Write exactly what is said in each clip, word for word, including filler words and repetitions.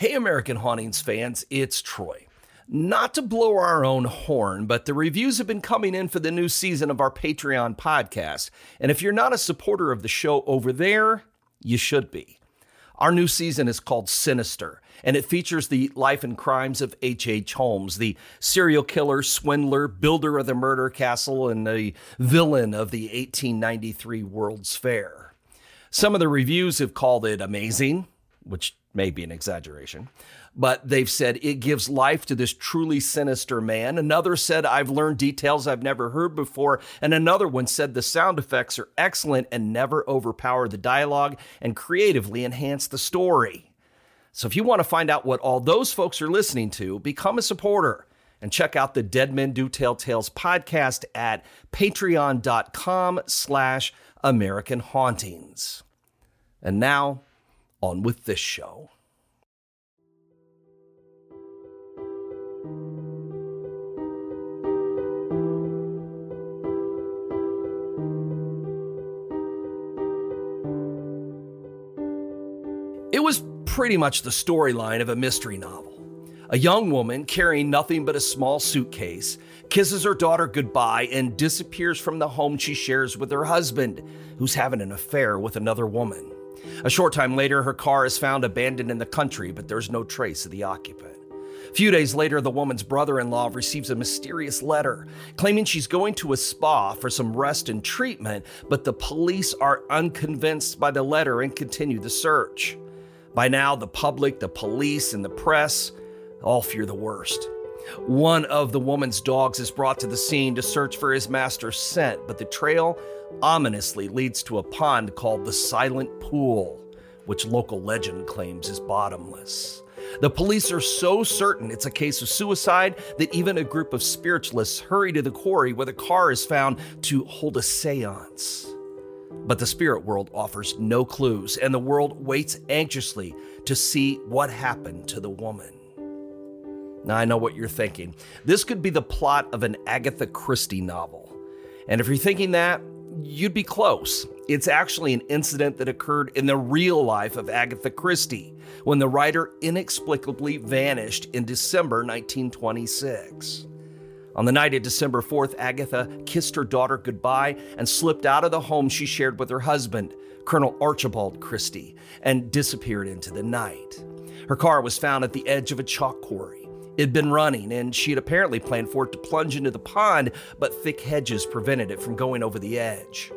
Hey, American Hauntings fans, it's Troy. Not to blow our own horn, but the reviews have been coming in for the new season of our Patreon podcast. And if you're not a supporter of the show over there, you should be. Our new season is called Sinister, and it features the life and crimes of H H. Holmes, the serial killer, swindler, builder of the murder castle, and the villain of the eighteen ninety-three World's Fair. Some of the reviews have called it amazing, which may be an exaggeration, but they've said it gives life to this truly sinister man. Another said, I've learned details I've never heard before. And another one said the sound effects are excellent and never overpower the dialogue and creatively enhance the story. So if you want to find out what all those folks are listening to, become a supporter and check out the Dead Men Do Tell Tales podcast at patreon.com slash American Hauntings. And now, on with this show. It was pretty much the storyline of a mystery novel. A young woman carrying nothing but a small suitcase kisses her daughter goodbye and disappears from the home she shares with her husband, who's having an affair with another woman. A short time later, her car is found abandoned in the country, but there's no trace of the occupant. A few days later, the woman's brother-in-law receives a mysterious letter claiming she's going to a spa for some rest and treatment, but the police are unconvinced by the letter and continue the search. By now, the public, the police, and the press all fear the worst. One of the woman's dogs is brought to the scene to search for his master's scent, but the trail ominously leads to a pond called the Silent Pool, which local legend claims is bottomless. The police are so certain it's a case of suicide that even a group of spiritualists hurry to the quarry where the car is found to hold a seance. But the spirit world offers no clues, and the world waits anxiously to see what happened to the woman. Now, I know what you're thinking. This could be the plot of an Agatha Christie novel. And if you're thinking that, you'd be close. It's actually an incident that occurred in the real life of Agatha Christie, when the writer inexplicably vanished in December nineteen twenty-six. On the night of December fourth, Agatha kissed her daughter goodbye and slipped out of the home she shared with her husband, Colonel Archibald Christie, and disappeared into the night. Her car was found at the edge of a chalk quarry. It'd been running, and she had apparently planned for it to plunge into the pond, but thick hedges prevented it from going over the edge.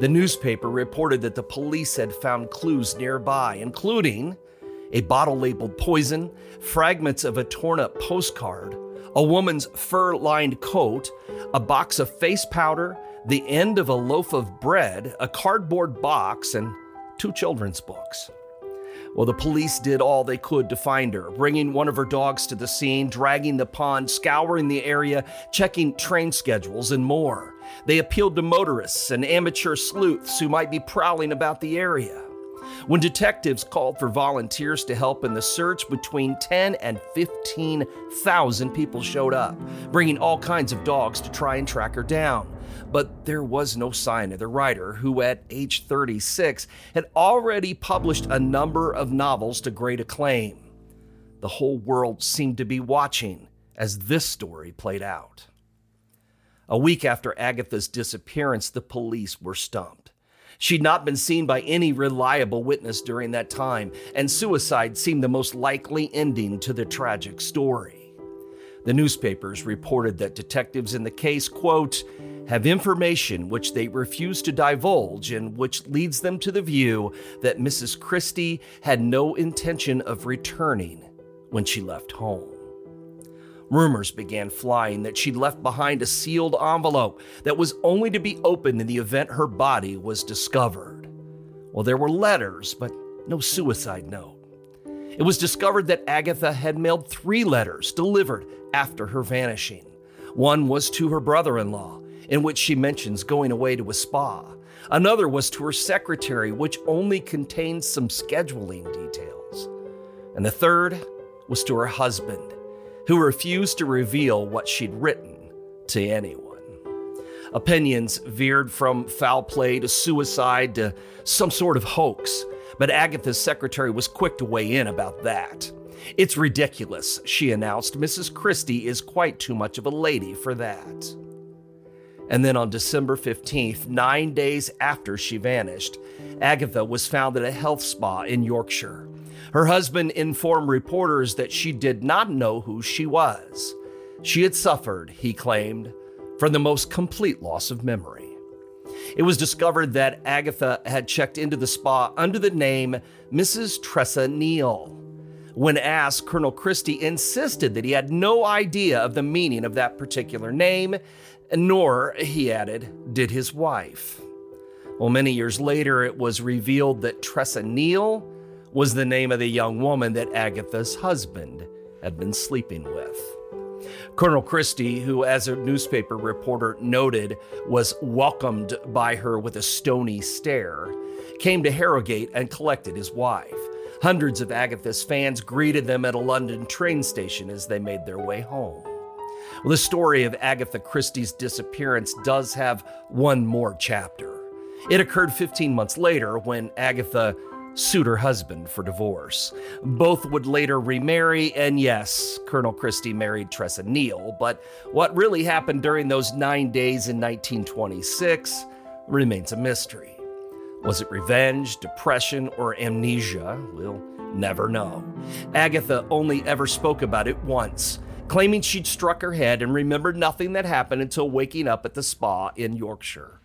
The newspaper reported that the police had found clues nearby, including a bottle labeled poison, fragments of a torn-up postcard, a woman's fur-lined coat, a box of face powder, the end of a loaf of bread, a cardboard box, and two children's books. Well, the police did all they could to find her, bringing one of her dogs to the scene, dragging the pond, scouring the area, checking train schedules, and more. They appealed to motorists and amateur sleuths who might be prowling about the area. When detectives called for volunteers to help in the search, between ten and fifteen thousand people showed up, bringing all kinds of dogs to try and track her down. But there was no sign of the writer, who at age thirty-six had already published a number of novels to great acclaim. The whole world seemed to be watching as this story played out. A week after Agatha's disappearance, the police were stumped. She'd not been seen by any reliable witness during that time, and suicide seemed the most likely ending to the tragic story. The newspapers reported that detectives in the case, quote, have information which they refuse to divulge and which leads them to the view that Missus Christie had no intention of returning when she left home. Rumors began flying that she'd left behind a sealed envelope that was only to be opened in the event her body was discovered. Well, there were letters, but no suicide note. It was discovered that Agatha had mailed three letters delivered after her vanishing. One was to her brother-in-law, in which she mentions going away to a spa. Another was to her secretary, which only contained some scheduling details. And the third was to her husband, who refused to reveal what she'd written to anyone. Opinions veered from foul play to suicide to some sort of hoax, but Agatha's secretary was quick to weigh in about that. "It's ridiculous," she announced. "Missus Christie is quite too much of a lady for that." And then on December fifteenth, nine days after she vanished, Agatha was found at a health spa in Yorkshire. Her husband informed reporters that she did not know who she was. She had suffered, he claimed, from the most complete loss of memory. It was discovered that Agatha had checked into the spa under the name Missus Theresa Neele. When asked, Colonel Christie insisted that he had no idea of the meaning of that particular name, nor, he added, did his wife. Well, many years later, it was revealed that Theresa Neele was the name of the young woman that Agatha's husband had been sleeping with. Colonel Christie, who as a newspaper reporter noted was welcomed by her with a stony stare, came to Harrogate and collected his wife. Hundreds of Agatha's fans greeted them at a London train station as they made their way home. Well, the story of Agatha Christie's disappearance does have one more chapter. It occurred fifteen months later when Agatha sued her husband for divorce. Both would later remarry, and yes, Colonel Christie married Theresa Neele, but what really happened during those nine days in nineteen twenty-six remains a mystery. Was it revenge, depression, or amnesia? We'll never know. Agatha only ever spoke about it once, claiming she'd struck her head and remembered nothing that happened until waking up at the spa in Yorkshire.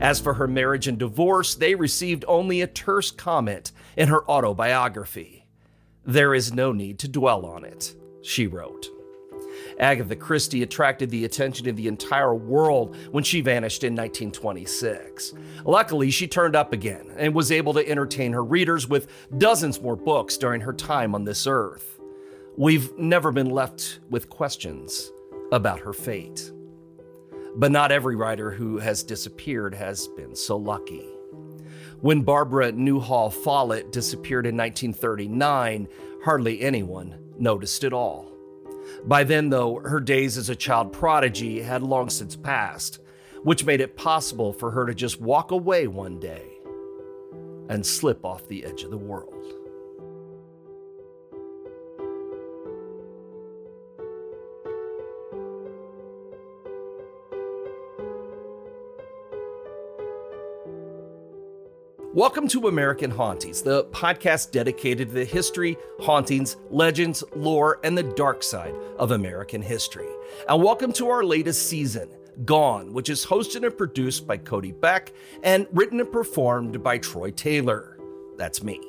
As for her marriage and divorce, they received only a terse comment in her autobiography. "There is no need to dwell on it," she wrote. Agatha Christie attracted the attention of the entire world when she vanished in nineteen twenty-six. Luckily, she turned up again and was able to entertain her readers with dozens more books during her time on this earth. We've never been left with questions about her fate. But not every writer who has disappeared has been so lucky. When Barbara Newhall Follett disappeared in nineteen thirty-nine, hardly anyone noticed at all. By then, though, her days as a child prodigy had long since passed, which made it possible for her to just walk away one day and slip off the edge of the world. Welcome to American Hauntings, the podcast dedicated to the history, hauntings, legends, lore, and the dark side of American history. And welcome to our latest season, Gone, which is hosted and produced by Cody Beck and written and performed by Troy Taylor. That's me.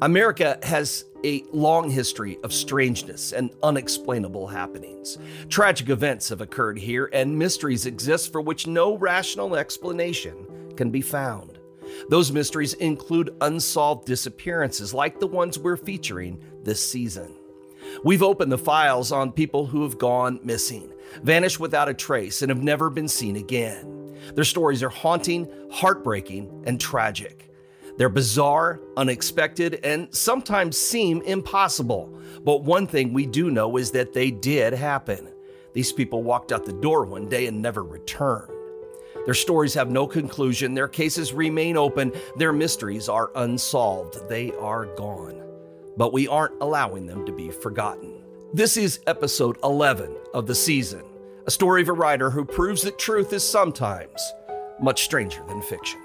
America has a long history of strangeness and unexplainable happenings. Tragic events have occurred here, and mysteries exist for which no rational explanation can be found. Those mysteries include unsolved disappearances like the ones we're featuring this season. We've opened the files on people who have gone missing, vanished without a trace, and have never been seen again. Their stories are haunting, heartbreaking, and tragic. They're bizarre, unexpected, and sometimes seem impossible. But one thing we do know is that they did happen. These people walked out the door one day and never returned. Their stories have no conclusion, their cases remain open, their mysteries are unsolved, they are gone. But we aren't allowing them to be forgotten. This is episode eleven of the season, a story of a writer who proves that truth is sometimes much stranger than fiction.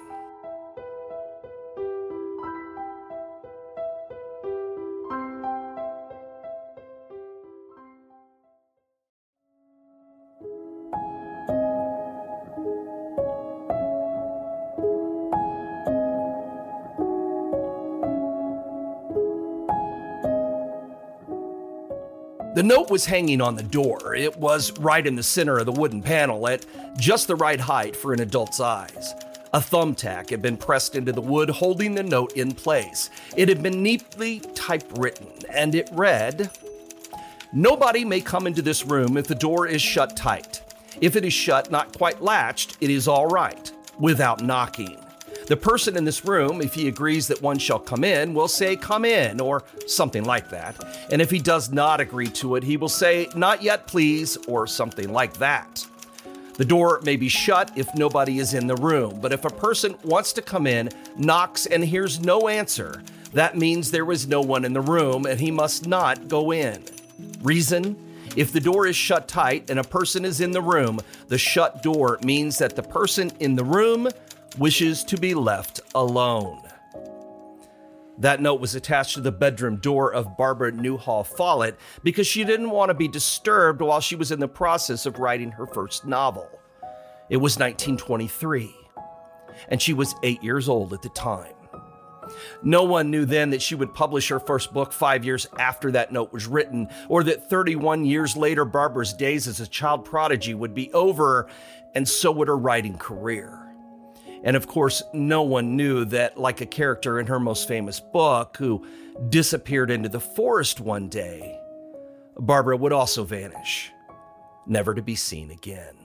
The note was hanging on the door. It was right in the center of the wooden panel at just the right height for an adult's eyes. A thumbtack had been pressed into the wood, holding the note in place. It had been neatly typewritten, and it read, "Nobody may come into this room if the door is shut tight. If it is shut, not quite latched, it is all right, without knocking. The person in this room, if he agrees that one shall come in, will say, 'Come in,' or something like that. And if he does not agree to it, he will say, 'Not yet, please,' or something like that. The door may be shut if nobody is in the room, but if a person wants to come in, knocks, and hears no answer, That means there was no one in the room and he must not go in. Reason? If the door is shut tight and a person is in the room, the shut door means that the person in the room wishes to be left alone. That note was attached to the bedroom door of Barbara Newhall Follett because she didn't want to be disturbed while she was in the process of writing her first novel. It was nineteen twenty-three, and she was eight years old at the time. No one knew then that she would publish her first book five years after that note was written, or that thirty-one years later, Barbara's days as a child prodigy would be over, and so would her writing career. And of course, no one knew that, like a character in her most famous book, who disappeared into the forest one day, Barbara would also vanish, never to be seen again.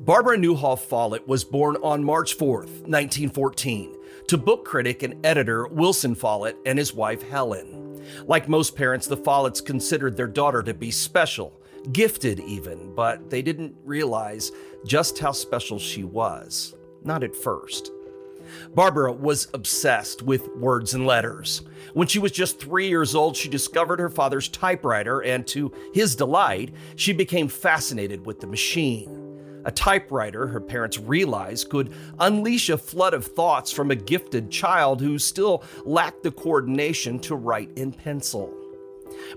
Barbara Newhall Follett was born on March fourth, nineteen fourteen, to book critic and editor Wilson Follett and his wife Helen. Like most parents, the Folletts considered their daughter to be special, gifted even, but they didn't realize just how special she was. Not at first. Barbara was obsessed with words and letters. When she was just three years old, she discovered her father's typewriter, and to his delight, she became fascinated with the machine. A typewriter, her parents realized, could unleash a flood of thoughts from a gifted child who still lacked the coordination to write in pencil.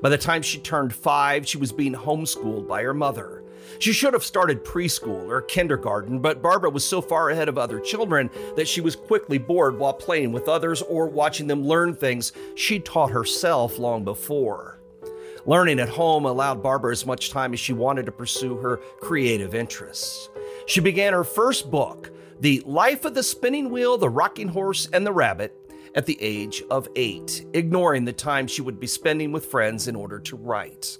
By the time she turned five, she was being homeschooled by her mother. She should have started preschool or kindergarten, but Barbara was so far ahead of other children that she was quickly bored while playing with others or watching them learn things she taught herself long before. Learning at home allowed Barbara as much time as she wanted to pursue her creative interests. She began her first book, The Life of the Spinning Wheel, the Rocking Horse, and the Rabbit, at the age of eight, ignoring the time she would be spending with friends in order to write.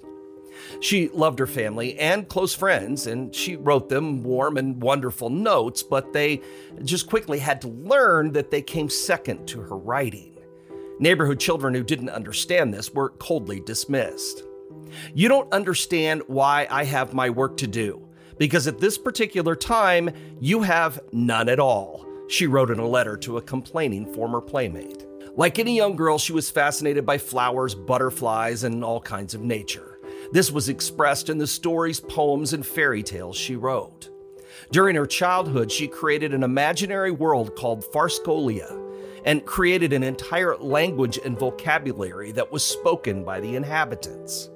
She loved her family and close friends, and she wrote them warm and wonderful notes, but they just quickly had to learn that they came second to her writing. Neighborhood children who didn't understand this were coldly dismissed. You don't understand why I have my work to do, because at this particular time, you have none at all, she wrote in a letter to a complaining former playmate. Like any young girl, she was fascinated by flowers, butterflies, and all kinds of nature. This was expressed in the stories, poems, and fairy tales she wrote. During her childhood, she created an imaginary world called Farksolia, and created an entire language and vocabulary that was spoken by the inhabitants.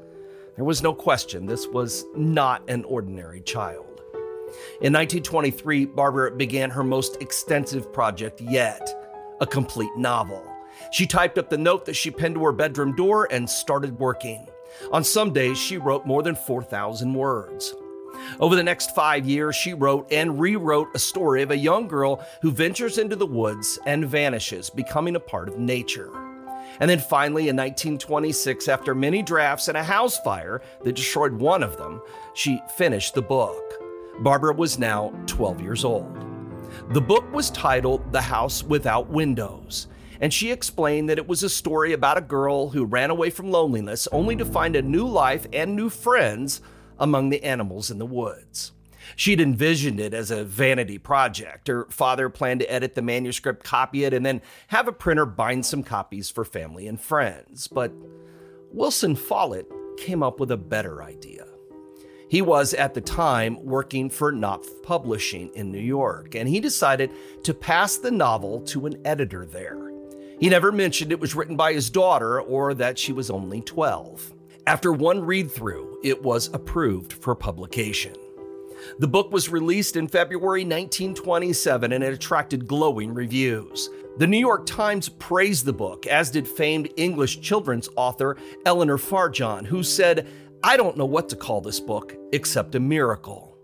There was no question this was not an ordinary child. In nineteen twenty-three, Barbara began her most extensive project yet, a complete novel. She typed up the note that she pinned to her bedroom door and started working. On some days, she wrote more than four thousand words. Over the next five years, she wrote and rewrote a story of a young girl who ventures into the woods and vanishes, becoming a part of nature. And then finally, in nineteen twenty-six, after many drafts and a house fire that destroyed one of them, she finished the book. Barbara was now twelve years old. The book was titled The House Without Windows, and she explained that it was a story about a girl who ran away from loneliness only to find a new life and new friends among the animals in the woods. She'd envisioned it as a vanity project. Her father planned to edit the manuscript, copy it, and then have a printer bind some copies for family and friends. But Wilson Follett came up with a better idea. He was, at the time, working for Knopf Publishing in New York, and he decided to pass the novel to an editor there. He never mentioned it was written by his daughter or that she was only twelve. After one read-through, it was approved for publication. The book was released in February nineteen twenty-seven and it attracted glowing reviews. The New York Times praised the book, as did famed English children's author Eleanor Farjeon, who said, "I don't know what to call this book except a miracle."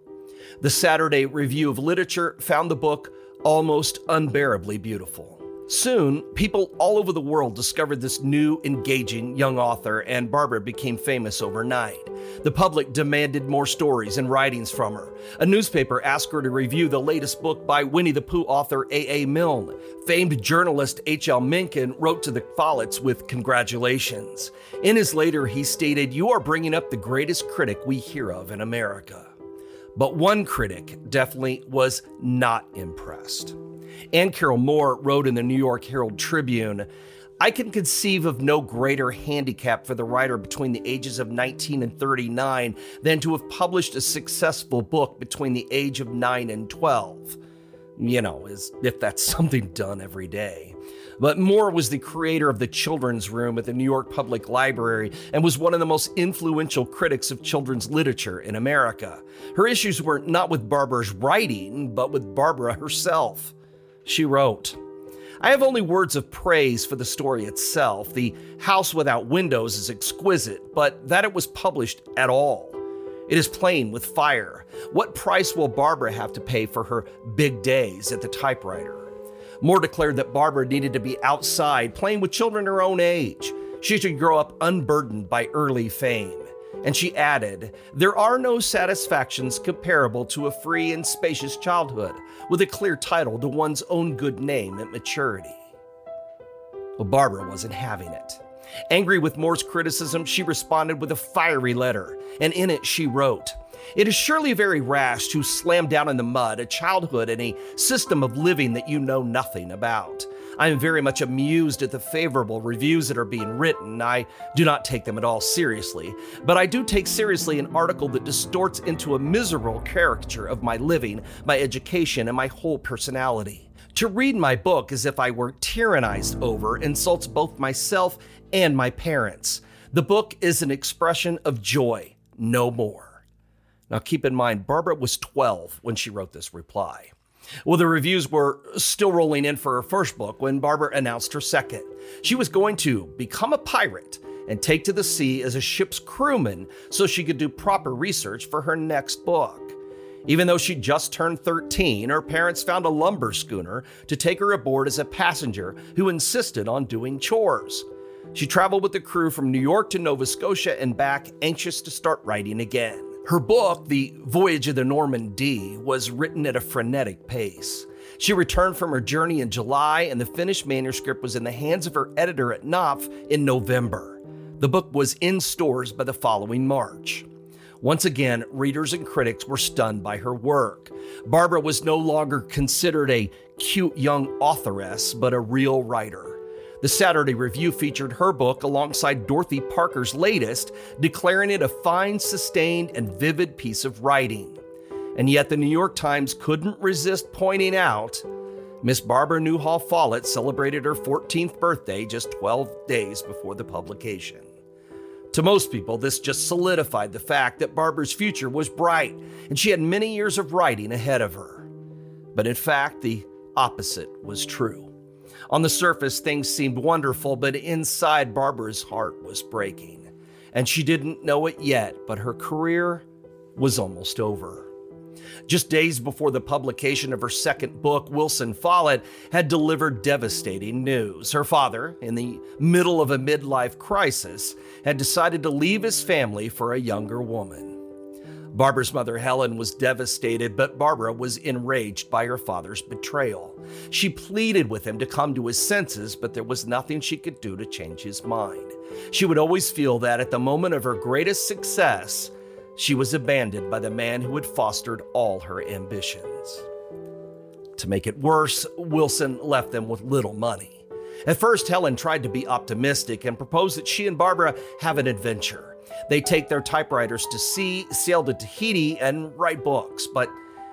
The Saturday Review of Literature found the book almost unbearably beautiful. Soon, people all over the world discovered this new, engaging young author, and Barbara became famous overnight. The public demanded more stories and writings from her. A newspaper asked her to review the latest book by Winnie the Pooh author A A Milne. Famed journalist H L Mencken wrote to the Folletts with congratulations. In his letter, he stated, "You are bringing up the greatest critic we hear of in America." But one critic definitely was not impressed. Anne Carroll Moore wrote in the New York Herald Tribune, "I can conceive of no greater handicap for the writer between the ages of nineteen and thirty-nine than to have published a successful book between the age of nine and twelve. You know, as if that's something done every day. But Moore was the creator of the Children's Room at the New York Public Library and was one of the most influential critics of children's literature in America. Her issues were not with Barbara's writing, but with Barbara herself. She wrote, I have only words of praise for the story itself. The House Without Windows is exquisite, but that it was published at all. It is playing with fire. What price will Barbara have to pay for her big days at the typewriter? Moore declared that Barbara needed to be outside playing with children her own age. She should grow up unburdened by early fame. And she added, there are no satisfactions comparable to a free and spacious childhood with a clear title to one's own good name at maturity. Well, Barbara wasn't having it. Angry with Moore's criticism, she responded with a fiery letter, and in it she wrote, It is surely very rash to slam down in the mud a childhood and a system of living that you know nothing about. I am very much amused at the favorable reviews that are being written. I do not take them at all seriously, but I do take seriously an article that distorts into a miserable caricature of my living, my education, and my whole personality. To read my book as if I were tyrannized over insults both myself and my parents. The book is an expression of joy, no more. Now keep in mind, Barbara was twelve when she wrote this reply. Well, the reviews were still rolling in for her first book when Barbara announced her second. She was going to become a pirate and take to the sea as a ship's crewman so she could do proper research for her next book. Even though she just turned thirteen, her parents found a lumber schooner to take her aboard as a passenger who insisted on doing chores. She traveled with the crew from New York to Nova Scotia and back, anxious to start writing again. Her book, The Voyage of the Norman D., was written at a frenetic pace. She returned from her journey in July, and the finished manuscript was in the hands of her editor at Knopf in November. The book was in stores by the following March. Once again, readers and critics were stunned by her work. Barbara was no longer considered a cute young authoress, but a real writer. The Saturday Review featured her book alongside Dorothy Parker's latest, declaring it a fine, sustained, and vivid piece of writing. And yet the New York Times couldn't resist pointing out, Miss Barbara Newhall Follett celebrated her fourteenth birthday just twelve days before the publication. To most people, this just solidified the fact that Barbara's future was bright, and she had many years of writing ahead of her. But in fact, the opposite was true. On the surface, things seemed wonderful, but inside, Barbara's heart was breaking. And she didn't know it yet, but her career was almost over. Just days before the publication of her second book, Wilson Follett had delivered devastating news. Her father, in the middle of a midlife crisis, had decided to leave his family for a younger woman. Barbara's mother, Helen, was devastated, but Barbara was enraged by her father's betrayal. She pleaded with him to come to his senses, but there was nothing she could do to change his mind. She would always feel that at the moment of her greatest success, she was abandoned by the man who had fostered all her ambitions. To make it worse, Wilson left them with little money. At first, Helen tried to be optimistic and proposed that she and Barbara have an adventure. They take their typewriters to sea, sail to Tahiti, and write books. But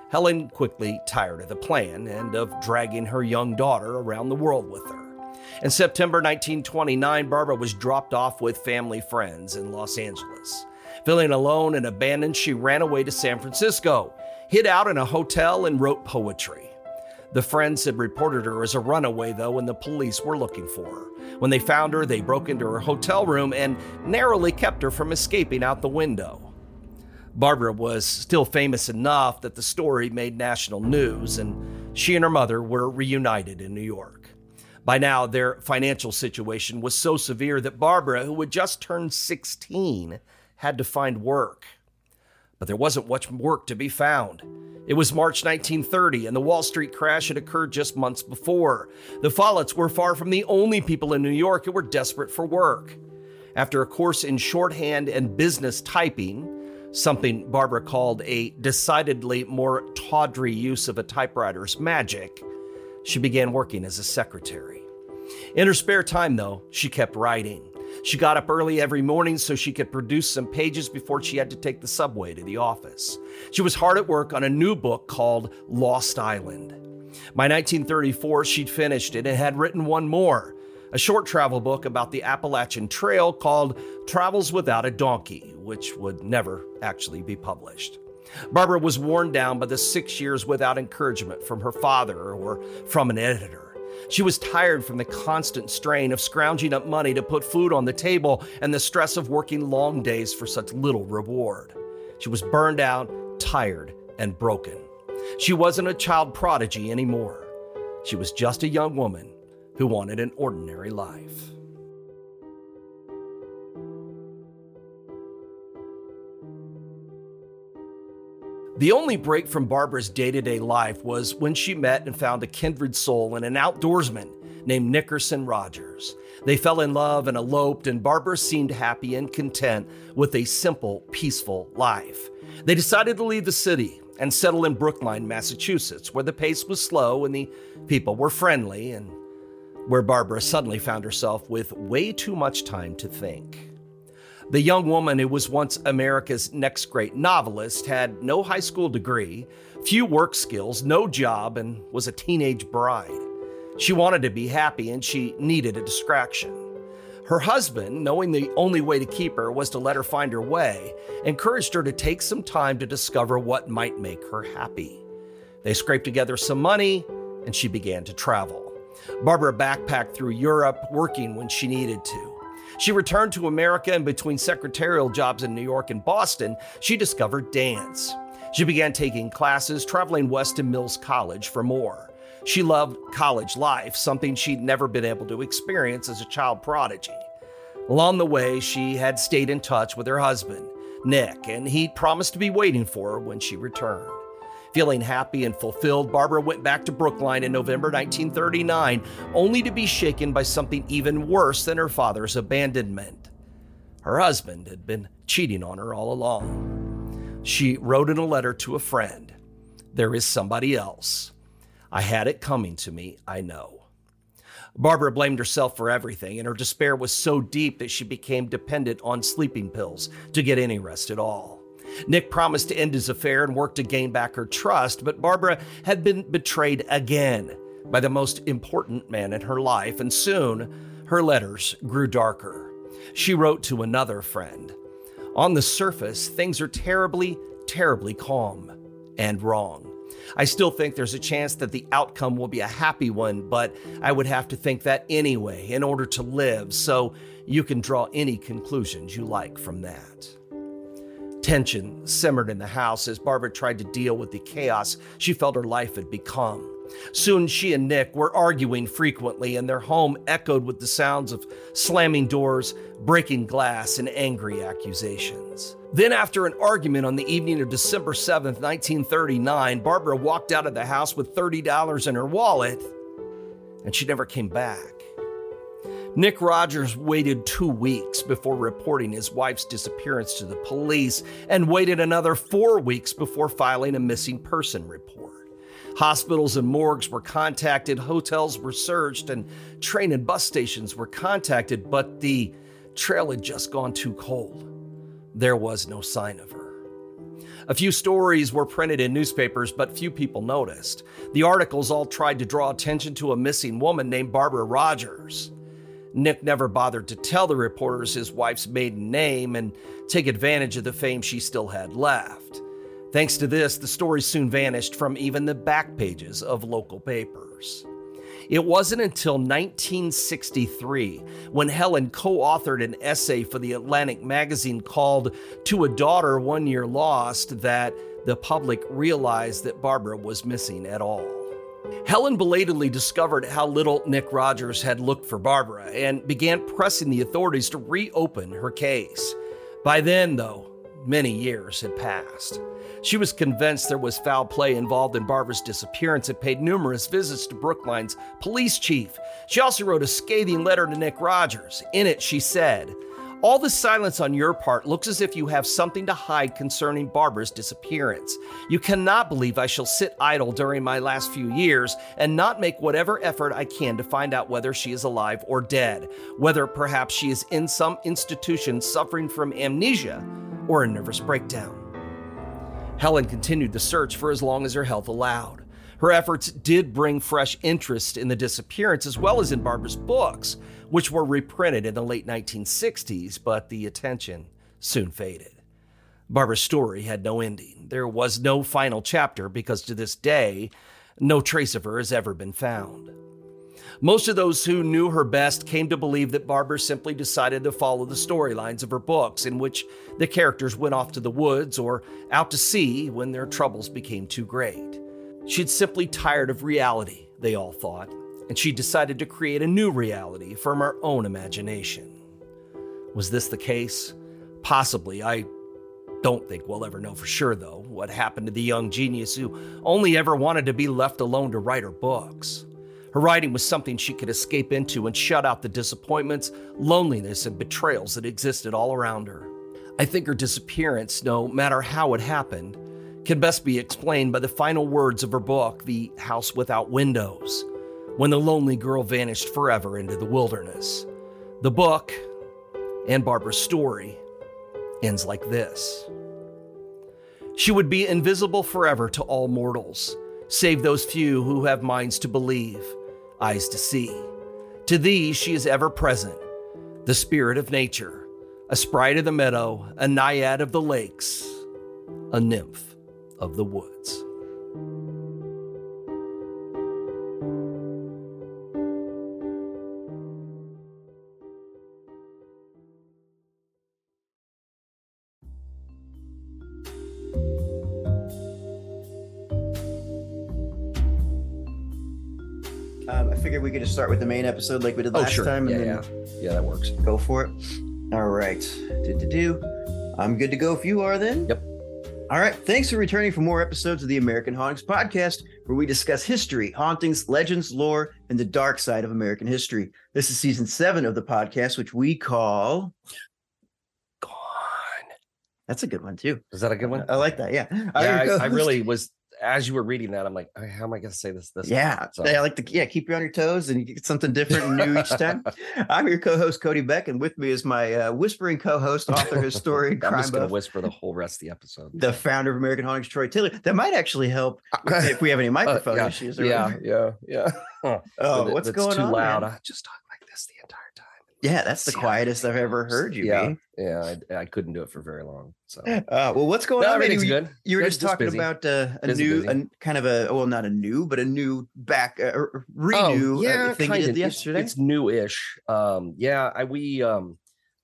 Helen quickly tired of the plan and of dragging her young daughter around the world with her. In September nineteen twenty-nine, Barbara was dropped off with family friends in Los Angeles. Feeling alone and abandoned, she ran away to San Francisco, hid out in a hotel, and wrote poetry. The friends had reported her as a runaway, though, and the police were looking for her. When they found her, they broke into her hotel room and narrowly kept her from escaping out the window. Barbara was still famous enough that the story made national news, and she and her mother were reunited in New York. By now, their financial situation was so severe that Barbara, who had just turned sixteen, had to find work. But there wasn't much work to be found. It was March nineteen thirty, and the Wall Street crash had occurred just months before. The Folletts were far from the only people in New York who were desperate for work. After a course in shorthand and business typing, something Barbara called a decidedly more tawdry use of a typewriter's magic, she began working as a secretary. In her spare time, though, she kept writing. She got up early every morning so she could produce some pages before she had to take the subway to the office. She was hard at work on a new book called Lost Island. By nineteen thirty-four, she'd finished it and had written one more, a short travel book about the Appalachian Trail called Travels Without a Donkey, which would never actually be published. Barbara was worn down by the six years without encouragement from her father or from an editor. She was tired from the constant strain of scrounging up money to put food on the table and the stress of working long days for such little reward. She was burned out, tired, and broken. She wasn't a child prodigy anymore. She was just a young woman who wanted an ordinary life. The only break from Barbara's day-to-day life was when she met and found a kindred soul in an outdoorsman named Nickerson Rogers. They fell in love and eloped, and Barbara seemed happy and content with a simple, peaceful life. They decided to leave the city and settle in Brookline, Massachusetts, where the pace was slow and the people were friendly, and where Barbara suddenly found herself with way too much time to think. The young woman who was once America's next great novelist had no high school degree, few work skills, no job, and was a teenage bride. She wanted to be happy, and she needed a distraction. Her husband, knowing the only way to keep her was to let her find her way, encouraged her to take some time to discover what might make her happy. They scraped together some money, and she began to travel. Barbara backpacked through Europe, working when she needed to. She returned to America, and between secretarial jobs in New York and Boston, she discovered dance. She began taking classes, traveling west to Mills College for more. She loved college life, something she'd never been able to experience as a child prodigy. Along the way, she had stayed in touch with her husband, Nick, and he promised to be waiting for her when she returned. Feeling happy and fulfilled, Barbara went back to Brookline in November nineteen thirty-nine, only to be shaken by something even worse than her father's abandonment. Her husband had been cheating on her all along. She wrote in a letter to a friend, "There is somebody else. I had it coming to me, I know." Barbara blamed herself for everything, and her despair was so deep that she became dependent on sleeping pills to get any rest at all. Nick promised to end his affair and work to gain back her trust, but Barbara had been betrayed again by the most important man in her life, and soon her letters grew darker. She wrote to another friend, "On the surface, things are terribly, terribly calm and wrong. I still think there's a chance that the outcome will be a happy one, but I would have to think that anyway in order to live, so you can draw any conclusions you like from that." Tension simmered in the house as Barbara tried to deal with the chaos she felt her life had become. Soon she and Nick were arguing frequently, and their home echoed with the sounds of slamming doors, breaking glass, and angry accusations. Then, after an argument on the evening of December seventh, nineteen thirty-nine, Barbara walked out of the house with thirty dollars in her wallet, and she never came back. Nick Rogers waited two weeks before reporting his wife's disappearance to the police, and waited another four weeks before filing a missing person report. Hospitals and morgues were contacted, hotels were searched, and train and bus stations were contacted, but the trail had just gone too cold. There was no sign of her. A few stories were printed in newspapers, but few people noticed. The articles all tried to draw attention to a missing woman named Barbara Rogers. Nick never bothered to tell the reporters his wife's maiden name and take advantage of the fame she still had left. Thanks to this, the story soon vanished from even the back pages of local papers. It wasn't until nineteen sixty-three when Helen co-authored an essay for the Atlantic magazine called To a Daughter One Year Lost that the public realized that Barbara was missing at all. Helen belatedly discovered how little Nick Rogers had looked for Barbara and began pressing the authorities to reopen her case. By then, though, many years had passed. She was convinced there was foul play involved in Barbara's disappearance and paid numerous visits to Brookline's police chief. She also wrote a scathing letter to Nick Rogers. In it, she said, All the silence on your part looks as if you have something to hide concerning Barbara's disappearance. You cannot believe I shall sit idle during my last few years and not make whatever effort I can to find out whether she is alive or dead, whether perhaps she is in some institution suffering from amnesia or a nervous breakdown. Helen continued the search for as long as her health allowed. Her efforts did bring fresh interest in the disappearance as well as in Barbara's books, which were reprinted in the late nineteen sixties, but the attention soon faded. Barbara's story had no ending. There was no final chapter because to this day, no trace of her has ever been found. Most of those who knew her best came to believe that Barbara simply decided to follow the storylines of her books in which the characters went off to the woods or out to sea when their troubles became too great. She'd simply tired of reality, they all thought, and she decided to create a new reality from her own imagination. Was this the case? Possibly. I don't think we'll ever know for sure, though, what happened to the young genius who only ever wanted to be left alone to write her books. Her writing was something she could escape into and shut out the disappointments, loneliness, and betrayals that existed all around her. I think her disappearance, no matter how it happened, can best be explained by the final words of her book, The House Without Windows, when the lonely girl vanished forever into the wilderness. The book, and Barbara's story, ends like this. She would be invisible forever to all mortals, save those few who have minds to believe, eyes to see. To these she is ever present, the spirit of nature, a sprite of the meadow, a naiad of the lakes, a nymph of the woods. Um, I figured we could just start with the main episode like we did last oh, sure. time. And yeah, then yeah. yeah, that works. Go for it. All right. Do-do-do. I'm good to go if you are then. Yep. All right, thanks for returning for more episodes of the American Hauntings podcast, where we discuss history, hauntings, legends, lore, and the dark side of American history. This is season seven of the podcast, which we call Gone. That's a good one, too. Is that a good one? I like that, yeah. yeah I, I really was, as you were reading that, I'm like, how am I going to say this? This yeah, time? So. I like to yeah, keep you on your toes and you get something different and new each time. I'm your co-host, Cody Beck, and with me is my uh, whispering co-host, author, historian, crime buff. I'm just going to whisper the whole rest of the episode. The founder of American Hauntings, Troy Taylor. That might actually help if we have any microphone uh, yeah, issues. Or yeah, yeah, yeah, yeah. Oh, so what's that's going too on? Loud. I just talk like this the entire time. Yeah, that's the quietest I've ever heard you. Yeah, be. yeah, I, I couldn't do it for very long. So, uh, well, what's going no, on? Everything's you, good. You were just, just talking busy. about uh, a busy, new, busy. A, kind of a well, not a new, but a new back uh, renew. Oh, yeah, uh, thing you did yesterday. It's, it's newish. Um, yeah, I we um,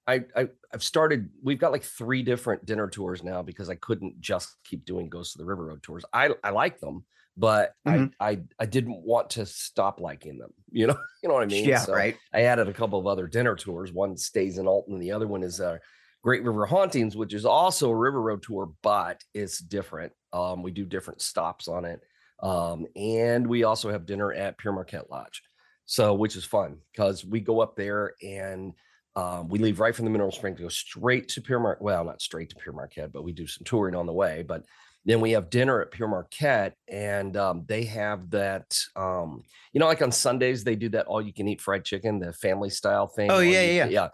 I, I I've started. We've got like three different dinner tours now because I couldn't just keep doing Ghosts of the River Road tours. I I like them. But mm-hmm. I, I I didn't want to stop liking them, you know, you know what I mean? Yeah, so right. I added a couple of other dinner tours. One stays in Alton, and the other one is uh, Great River Hauntings, which is also a River Road tour, but it's different. Um, we do different stops on it, um, and we also have dinner at Pere Marquette Lodge, so which is fun because we go up there and um, we leave right from the Mineral Spring to go straight to Pere Marquette. Well, not straight to Pere Marquette, but we do some touring on the way, but. Then we have dinner at Pere Marquette, and um, they have that, um, you know, like on Sundays, they do that all-you-can-eat fried chicken, the family-style thing. Oh, yeah, yeah, yeah.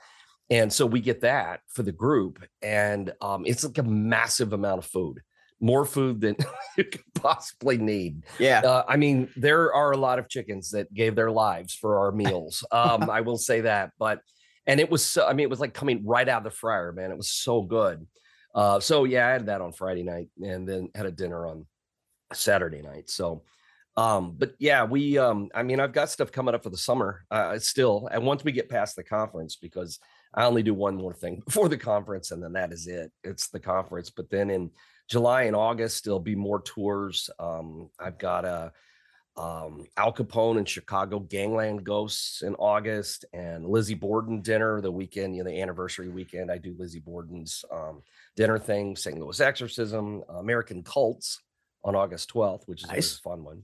And so we get that for the group, and um, it's like a massive amount of food, more food than you could possibly need. Yeah. Uh, I mean, there are a lot of chickens that gave their lives for our meals. Um, I will say that. But and it was, so, I mean, it was like coming right out of the fryer, man. It was so good. Uh, so yeah, I had that on Friday night and then had a dinner on Saturday night. So, um, but yeah, we, um, I mean, I've got stuff coming up for the summer, uh, still. And once we get past the conference, because I only do one more thing before the conference and then that is it, it's the conference. But then in July and August, there'll be more tours. Um, I've got, a um, Al Capone and Chicago Gangland Ghosts in August and Lizzie Borden dinner, the weekend, you know, the anniversary weekend, I do Lizzie Borden's, um, dinner thing, Saint Louis Exorcism, American Cults on August twelfth, which is nice. A fun one.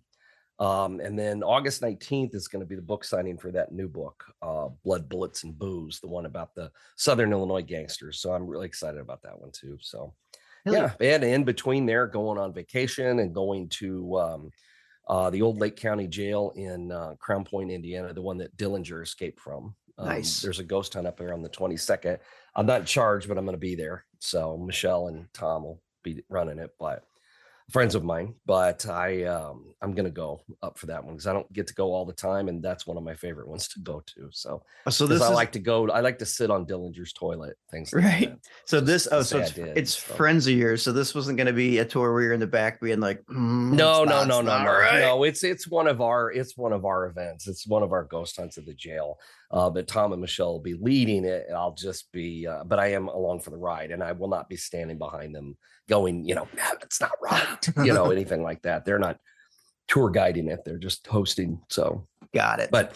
Um, and then August nineteenth is going to be the book signing for that new book, uh, Blood, Bullets, and Booze, the one about the Southern Illinois gangsters. So I'm really excited about that one, too. So, really? Yeah, and in between there, going on vacation and going to um, uh, the old Lake County Jail in uh, Crown Point, Indiana, the one that Dillinger escaped from. Um, nice. There's a ghost hunt up there on the twenty-second. I'm not in charge, but I'm going to be there. So Michelle and Tom will be running it, but friends of mine, but I, um, I'm going to go up for that one because I don't get to go all the time. And that's one of my favorite ones to go to. So, so this I is, like to go, I like to sit on Dillinger's toilet, things like right. that. So this, oh, so it's, did, it's so. Friends of yours. So this wasn't going to be a tour where you're in the back being like, mm, no, no, not, no, no, no, right. no, it's, it's one of our, it's one of our events. It's one of our ghost hunts at the jail. Uh, but Tom and Michelle will be leading it. And I'll just be, uh, but I am along for the ride, and I will not be standing behind them going, you know, no, that's not right. You know, anything like that. They're not tour guiding it. They're just hosting. So got it. But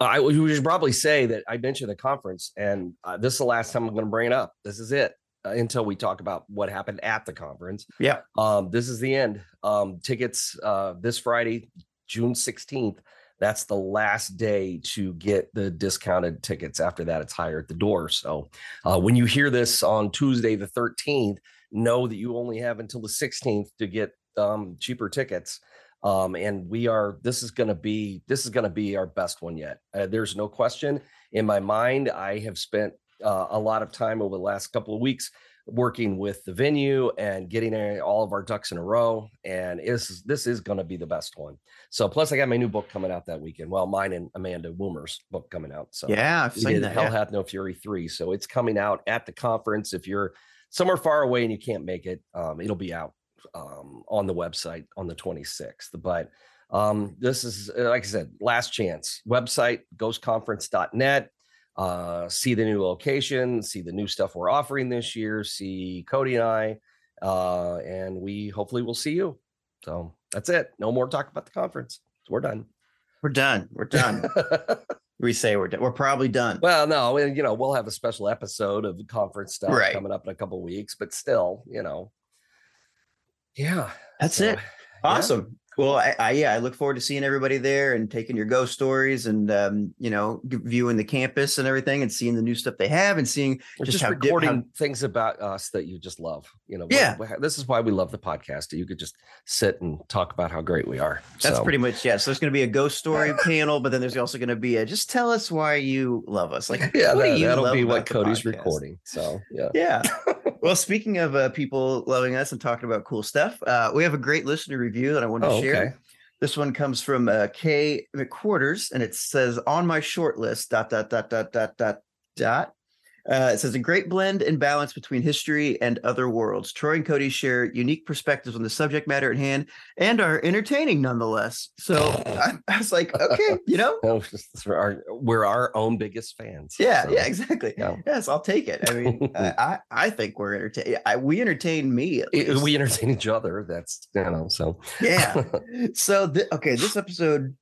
uh, I we should probably say that I mentioned the conference, and uh, this is the last time I'm going to bring it up. This is it uh, until we talk about what happened at the conference. Yeah. Um, this is the end. Um, tickets uh, this Friday, June sixteenth. That's the last day to get the discounted tickets. After that, it's higher at the door. So uh, when you hear this on Tuesday, the thirteenth, know that you only have until the sixteenth to get um, cheaper tickets. Um, and we are, this is going to be, this is going to be our best one yet. Uh, there's no question in my mind. I have spent uh, a lot of time over the last couple of weeks working with the venue and getting all of our ducks in a row, and is this is going to be the best one. So plus I got my new book coming out that weekend. Well, mine and Amanda Woomer's book coming out. So yeah, I've seen that. Hell Hath No Fury three. So it's coming out at the conference. If you're somewhere far away and you can't make it, um, it'll be out um, on the website on the twenty-sixth. But um, this is, like I said, last chance. Website, ghost conference dot net. Uh, see the new location, see the new stuff we're offering this year, see Cody and I, uh, and we hopefully will see you. So that's it. No more talk about the conference. We're done. We're done. We're done. We say we're done. We're probably done. Well, no, you know, we'll have a special episode of the conference stuff right. coming up in a couple of weeks, but still, you know, yeah, that's so, it. Awesome. Yeah. Well, I, I yeah, I look forward to seeing everybody there and taking your ghost stories and, um, you know, viewing the campus and everything and seeing the new stuff they have and seeing just, just how recording dip, how... things about us that you just love. You know, yeah, what, what, this is why we love the podcast. You could just sit and talk about how great we are. That's so. Pretty much. Yeah. So there's going to be a ghost story panel, but then there's also going to be a just tell us why you love us. Like, yeah, that, that'll be what Cody's recording. So, yeah. Yeah. Well, speaking of uh, people loving us and talking about cool stuff, uh, we have a great listener review that I wanted oh, to share. Okay. This one comes from uh, Kay McQuarters, and it says, on my short list, dot, dot, dot, dot, dot, dot, dot. Uh, it says, a great blend and balance between history and other worlds. Troy and Cody share unique perspectives on the subject matter at hand and are entertaining nonetheless. So I, I was like, okay, you know, no, we're, our, we're our own biggest fans. Yeah, so, yeah, exactly. Yeah. Yes, I'll take it. I mean, I, I think we're entertaining. We entertain me. It, we entertain each other. That's, you know, so. Yeah. So, th- okay, this episode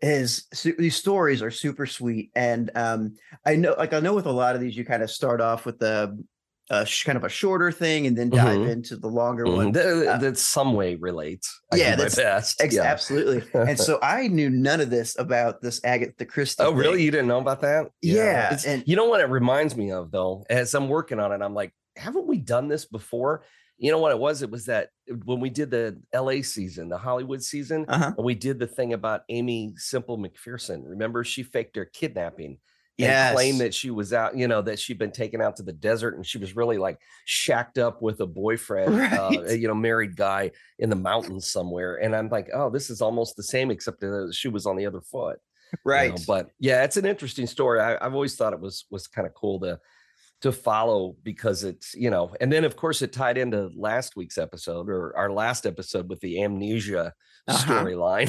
is su- these stories are super sweet. And um, I know, like I know with a lot of these, you kind of start off with the Uh, sh- kind of a shorter thing and then dive mm-hmm. into the longer mm-hmm. one that, uh, that some way relates. I yeah, that's my best. Ex- yeah. Absolutely. And so I knew none of this about this Agatha Christie. Oh, really? Thing. You didn't know about that? Yeah. yeah. And you know what it reminds me of, though, as I'm working on it, I'm like, haven't we done this before? You know what it was? It was that when we did the L A season, the Hollywood season, uh-huh. and we did the thing about Amy Simple McPherson. Remember, she faked her kidnapping. Yeah, claimed that she was out, you know, that she'd been taken out to the desert, and she was really like shacked up with a boyfriend, right. uh, you know, married guy in the mountains somewhere. And I'm like, oh, this is almost the same, except that she was on the other foot, right? You know? But yeah, it's an interesting story. I, I've always thought it was was kind of cool to to follow because it's, you know, and then of course it tied into last week's episode or our last episode with the amnesia Uh-huh. storyline.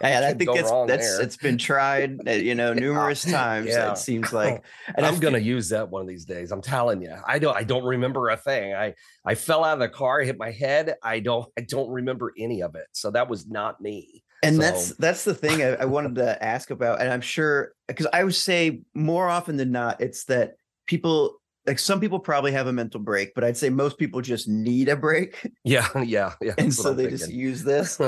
Yeah, I think that's that's there. It's been tried, you know, numerous times. Yeah. It seems like, and I'm gonna use that one of these days. I'm telling you, I don't, I don't remember a thing. I, I fell out of the car, hit my head. I don't, I don't remember any of it. So that was not me. And so. that's that's the thing I, I wanted to ask about. And I'm sure because I would say more often than not, it's that people like some people probably have a mental break, but I'd say most people just need a break. Yeah, yeah, yeah. And so I'm they thinking. just use this.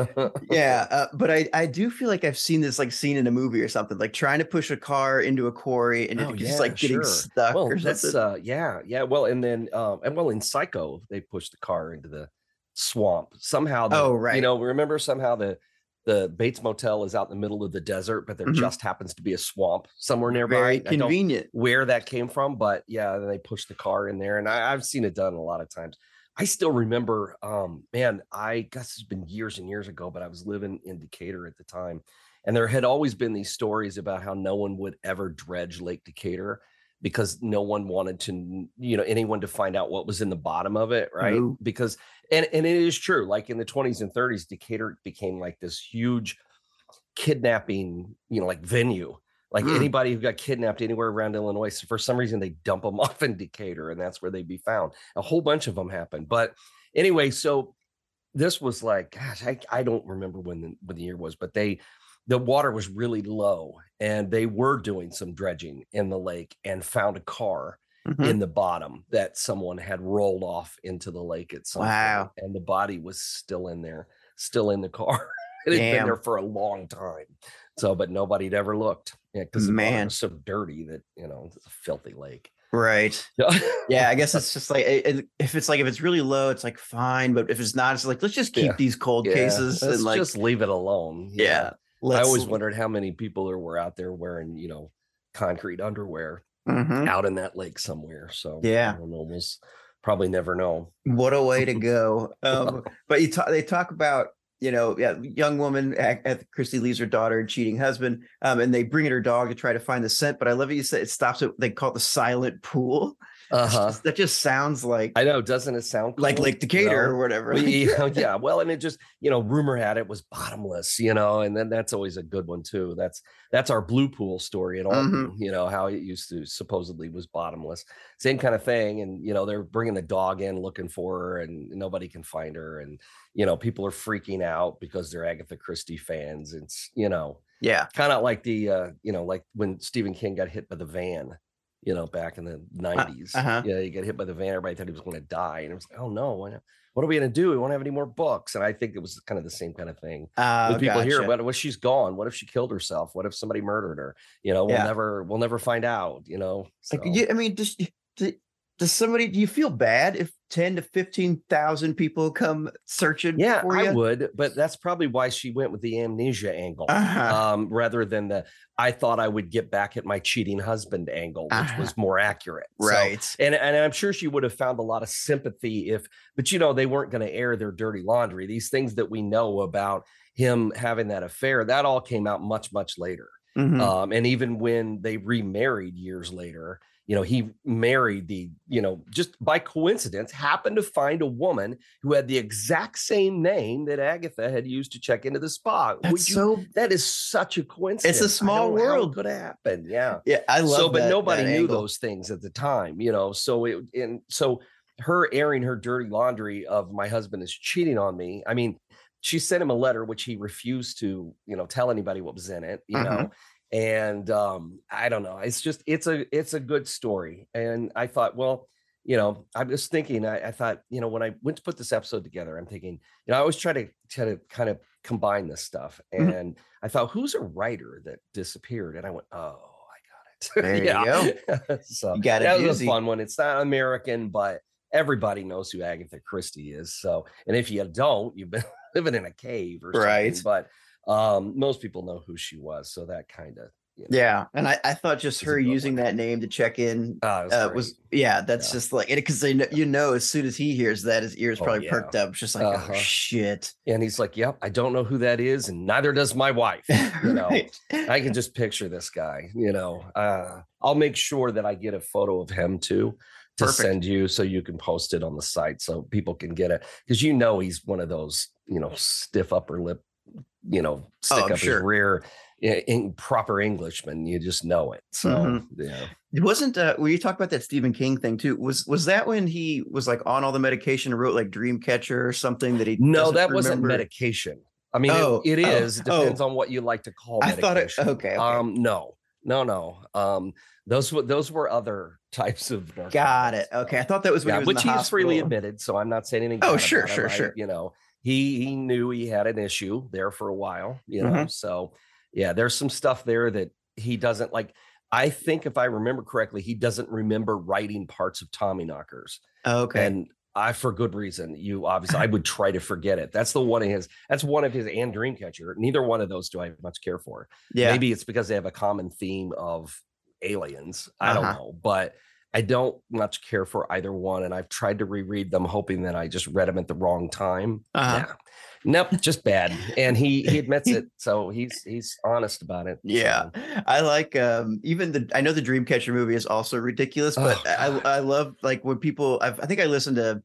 yeah, uh, but I, I do feel like I've seen this like scene in a movie or something, like trying to push a car into a quarry and oh, it's yeah, just like getting sure. stuck well, or something. Uh, yeah, yeah. Well, and then um, and well, in Psycho, they pushed the car into the swamp somehow. The, oh, right. You know, remember somehow the the Bates Motel is out in the middle of the desert, but there mm-hmm. just happens to be a swamp somewhere nearby. Very convenient. I don't know where that came from, but yeah, then they pushed the car in there, and I, I've seen it done a lot of times. I still remember, um, man, I guess it's been years and years ago, but I was living in Decatur at the time, and there had always been these stories about how no one would ever dredge Lake Decatur because no one wanted to, you know, anyone to find out what was in the bottom of it, right? Mm-hmm. Because, and, and it is true, like in the twenties and thirties, Decatur became like this huge kidnapping, you know, like venue. Like mm-hmm. anybody who got kidnapped anywhere around Illinois, so for some reason, they dump them off in Decatur, and that's where they'd be found. A whole bunch of them happened. But anyway, so this was like, gosh, I, I don't remember when the, when the year was, but they... the water was really low and they were doing some dredging in the lake and found a car mm-hmm. in the bottom that someone had rolled off into the lake at some wow. point, and the body was still in there, still in the car. It had Damn. been there for a long time. So, but nobody'd ever looked because yeah, the water was so dirty that, you know, it's a filthy lake. Right. Yeah, I guess it's just like if it's like if it's really low, it's like fine. But if it's not, it's like, let's just keep yeah. these cold yeah. cases let's and like just leave it alone. Yeah. yeah. Let's I always see. wondered how many people there were out there wearing, you know, concrete underwear mm-hmm. out in that lake somewhere. So yeah, I don't know, we'll probably never know. What a way to go! Um, but you talk, they talk about, you know, yeah, young woman Agatha Christie leaves her daughter and cheating husband, um, and they bring in her dog to try to find the scent. But I love it. You said it stops at they call it the Silent Pool. Uh-huh. Just, that just sounds like I know, doesn't it sound cool? Like Lake Decatur, you know? Or whatever? yeah, yeah. Well, and it just, you know, rumor had it was bottomless, you know, and then that's always a good one too. That's that's our Blue Pool story at all, mm-hmm. you know, how it used to supposedly was bottomless. Same kind of thing, and you know, they're bringing the dog in looking for her, and nobody can find her, and you know, people are freaking out because they're Agatha Christie fans. It's you know, yeah, kind of like the uh, you know, like when Stephen King got hit by the van. You know, back in the nineties, uh-huh. you know, you get hit by the van, everybody thought he was going to die. And it was like, oh no, what are we going to do? We won't have any more books. And I think it was kind of the same kind of thing uh, with people gotcha. here. But what if she's gone? What if she killed herself? What if somebody murdered her? You know, we'll yeah. never, we'll never find out, you know? So. Like, you, I mean, does, does somebody, do you feel bad if ten to fifteen thousand people come searching yeah, for you? Yeah, I would, but that's probably why she went with the amnesia angle uh-huh. um, rather than the, I thought I would get back at my cheating husband angle, which uh-huh. was more accurate. Right. So, and, and I'm sure she would have found a lot of sympathy if, but you know, they weren't going to air their dirty laundry. These things that we know about him having that affair, that all came out much, much later. Mm-hmm. Um, and even when they remarried years later, you know, he married the, you know, just by coincidence happened to find a woman who had the exact same name that Agatha had used to check into the spa. That's Would you, so, that is such a coincidence. It's a small world. Could happen. Yeah. Yeah. I love so, but that, nobody that knew angle. those things at the time, you know, so it, and so her airing her dirty laundry of my husband is cheating on me. I mean, she sent him a letter, which he refused to, you know, tell anybody what was in it, you uh-huh. know? And um, I don't know. It's just it's a it's a good story. And I thought, well, you know, I'm just thinking, I, I thought, you know, when I went to put this episode together, I'm thinking, you know, I always try to try to kind of combine this stuff. And mm-hmm. I thought, who's a writer that disappeared? And I went, oh, I got it. There yeah. you go. So you got it. That was easy. A fun one. It's not American, but everybody knows who Agatha Christie is. So, and if you don't, you've been living in a cave or something. Right. But Um, most people know who she was, so that kind of you know, yeah. And I, I thought just her using one. that name to check in oh, was, uh, was yeah, that's yeah. just like it because they know, you know, as soon as he hears that, his ears probably oh, yeah. perked up, just like uh-huh. oh shit. And he's like, "Yep, I don't know who that is, and neither does my wife." You know, right. I can just picture this guy. You know, uh, I'll make sure that I get a photo of him too. To Perfect. send you so you can post it on the site so people can get it because you know he's one of those you know stiff upper lip. You know, stick oh, up sure. his rear in proper Englishman. You just know it. So mm-hmm. yeah, it wasn't. Uh, when you talk about that Stephen King thing too, was was that when he was like on all the medication and wrote like Dreamcatcher or something that he? No, that remember? wasn't medication. I mean, oh, it, it is. Oh, it depends oh. on what you like to call medication. I thought it. Okay. okay. Um, no, No, no. Um, those were those were other types of narcotics. Got it. Okay, I thought that was when yeah, he was which in the he's hospital. Freely admitted. So I'm not saying anything. Oh, sure, sure, him. sure. I, you know, he he knew he had an issue there for a while. You know, mm-hmm. so yeah, there's some stuff there that he doesn't like. I think if I remember correctly, he doesn't remember writing parts of Tommyknockers. Okay. And I, for good reason, you obviously, I would try to forget it. That's the one of his, that's one of his and Dreamcatcher. Neither one of those do I much care for. Yeah. Maybe it's because they have a common theme of aliens. I uh-huh. don't know, but I don't much care for either one. And I've tried to reread them, hoping that I just read them at the wrong time. Uh-huh. Yeah. Nope, just bad. And he he admits it. So he's he's honest about it. Yeah. So. I like um even the I know the Dreamcatcher movie is also ridiculous, but oh, I I love like when people I've, I think I listened to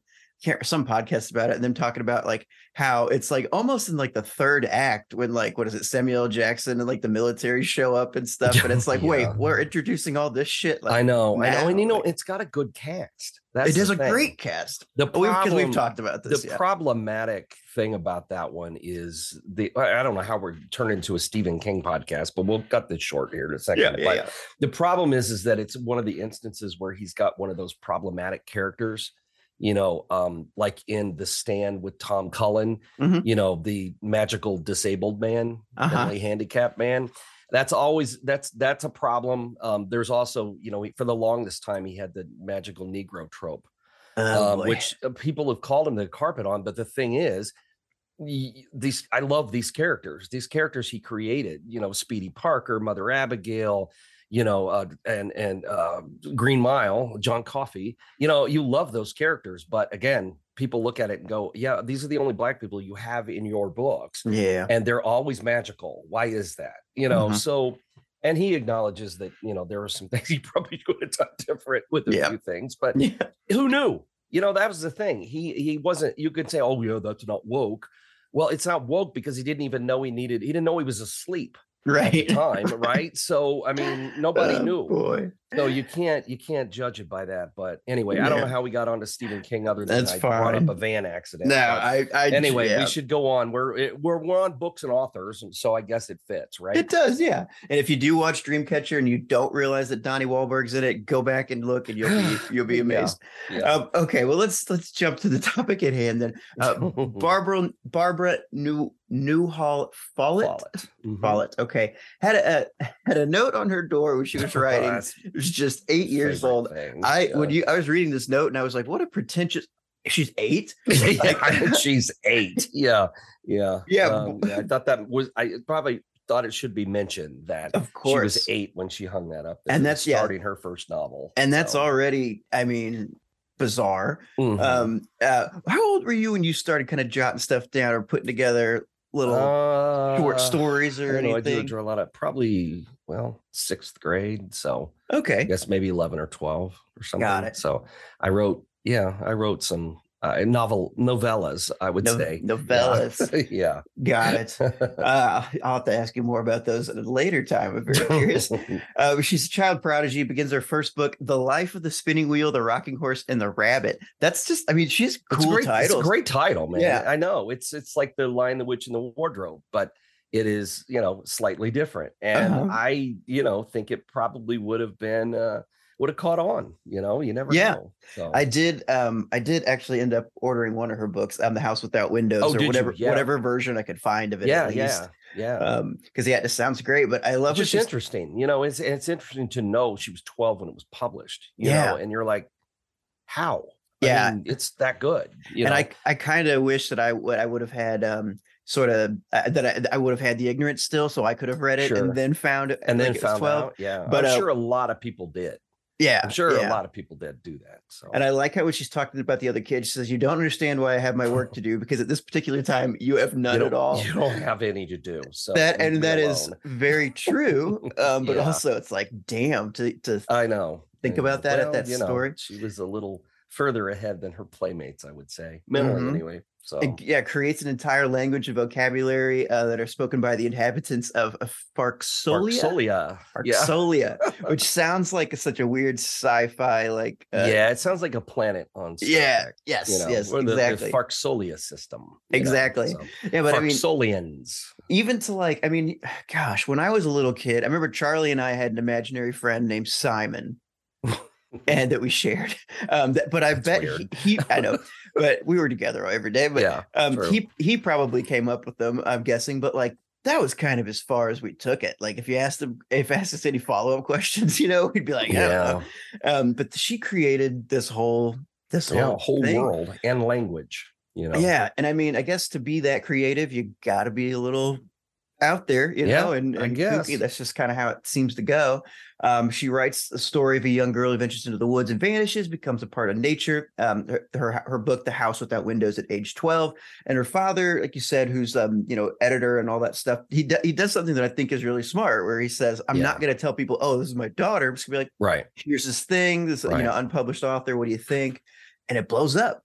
some podcasts about it and them talking about like how it's like almost in like the third act when like what is it Samuel L. Jackson and like the military show up and stuff. But it's like, yeah. wait, we're introducing all this shit. Like, I know, now. I know, and you know, like, it's got a good cast. That's it is a thing. Great cast. The problem, we've, we've talked about this. The yeah. problematic thing about that one is the I don't know how we're turned into a Stephen King podcast, but we'll cut this short here in a second. Yeah, yeah, but yeah. The problem is, is that it's one of the instances where he's got one of those problematic characters. You know, um, like in The Stand with Tom Cullen, mm-hmm. you know, the magical disabled man, uh-huh. mentally handicapped man. That's always that's that's a problem. Um, there's also, you know, for the longest time, he had the magical Negro trope, oh, um, which people have called him the carpet on. But the thing is, these I love these characters, these characters he created, you know, Speedy Parker, Mother Abigail. You know, uh, and and uh, Green Mile, John Coffey, you know, you love those characters. But again, people look at it and go, yeah, these are the only black people you have in your books. Yeah. And they're always magical. Why is that? You know, mm-hmm. so and he acknowledges that, you know, there are some things he probably could have done different with a yeah. few things. But yeah. who knew? You know, that was the thing. He he wasn't you could say, oh, yeah, that's not woke. Well, it's not woke because he didn't even know he needed. He didn't know he was asleep. Right. At the time, right? So, I mean, nobody oh, knew. Boy. So you can't you can't judge it by that. But anyway, yeah. I don't know how we got onto Stephen King other than That's I fine. brought up a van accident. No, I, I. Anyway, yeah. we should go on. We're we're we're on books and authors, and so I guess it fits, right? It does, yeah. And if you do watch Dreamcatcher and you don't realize that Donnie Wahlberg's in it, go back and look, and you'll be you'll be amazed. Yeah. Yeah. Um, okay, well let's let's jump to the topic at hand then. Uh, Barbara Barbara New. Newhall Follett Follett. Mm-hmm. Follett okay had a, a had a note on her door when she was writing it was just eight years old thing. I yeah. when you I was reading this note and I was like what a pretentious she's eight like, she's eight yeah yeah yeah. Um, yeah I thought that was I probably thought it should be mentioned that of course she was eight when she hung that up that and that's starting yeah. her first novel and that's so. already I mean bizarre mm-hmm. um uh how old were you when you started kind of jotting stuff down or putting together little uh, short stories or I anything? Know, I do draw a lot of probably, well, sixth grade. So okay, I guess maybe eleven or twelve or something. Got it. So I wrote, yeah, I wrote some uh, novel novellas, I would no, say. Novellas. Yeah. Got it. Uh, I'll have to ask you more about those at a later time. I'm very curious. Uh, she's a child prodigy, begins her first book, The Life of the Spinning Wheel, The Rocking Horse, and the Rabbit. That's just, I mean, she's cool title. It's a great title, man. Yeah. I know. It's it's like The Lion, the Witch, and the Wardrobe, but it is, you know, slightly different. And uh-huh. I, you know, think it probably would have been... Uh, would have caught on, you know, you never yeah. know. So. I did. Um, I did actually end up ordering one of her books, um, The House Without Windows oh, or whatever, yeah. whatever version I could find of it. Yeah, at least. yeah, yeah. Um, because yeah, it sounds great, but I love it's just interesting. You know, it's it's interesting to know she was twelve when it was published. You yeah, know? And you're like, how? I yeah, mean, it's that good. You and know? I I kind of wish that I would I would have had um. sort of uh, that I, I would have had the ignorance still, so I could have read it sure. and then found and then like found twelve. Out. Yeah, but I'm uh, sure a lot of people did. Yeah, I'm sure yeah. a lot of people that do that. So, and I like how when she's talking about the other kid, she says, "You don't understand why I have my work to do because at this particular time you have none you at all. You don't have any to do." So that and that alone. is very true. Um, but yeah. also, it's like, damn, to to I know think I know. about that well, at that story. Know, she was a little further ahead than her playmates, I would say, mentally mm-hmm. anyway. So it, yeah, creates an entire language and vocabulary uh, that are spoken by the inhabitants of, of Farksolia. Farksolia, Farksolia, yeah. which sounds like such a weird sci-fi like. Uh, yeah, it sounds like a planet on. Star yeah. Trek, yes. You know, yes. Exactly. The, the Farksolia system. Exactly. Know, so. Yeah, but Farksolians. I mean, even to like, I mean, gosh, when I was a little kid, I remember Charlie and I had an imaginary friend named Simon and that we shared. Um, that, but I That's bet he, he, I know, but we were together every day, but yeah, um, he, he probably came up with them, I'm guessing, but like, that was kind of as far as we took it. Like if you asked them, if asked us any follow-up questions, you know, we'd be like, yeah. Um, but she created this whole, this yeah, whole, whole world and language, you know? Yeah. And I mean, I guess to be that creative, you gotta be a little out there, you yeah, know, and, and I guess. Kooky, that's just kind of how it seems to go. Um, she writes a story of a young girl who ventures into the woods and vanishes, becomes a part of nature. Um, her, her her book, The House Without Windows, at age twelve, and her father, like you said, who's um you know editor and all that stuff. He do, he does something that I think is really smart, where he says, "I'm yeah. not going to tell people, oh, this is my daughter." I'm just gonna be like, "Right, here's this thing, this right. you know unpublished author. What do you think?" And it blows up.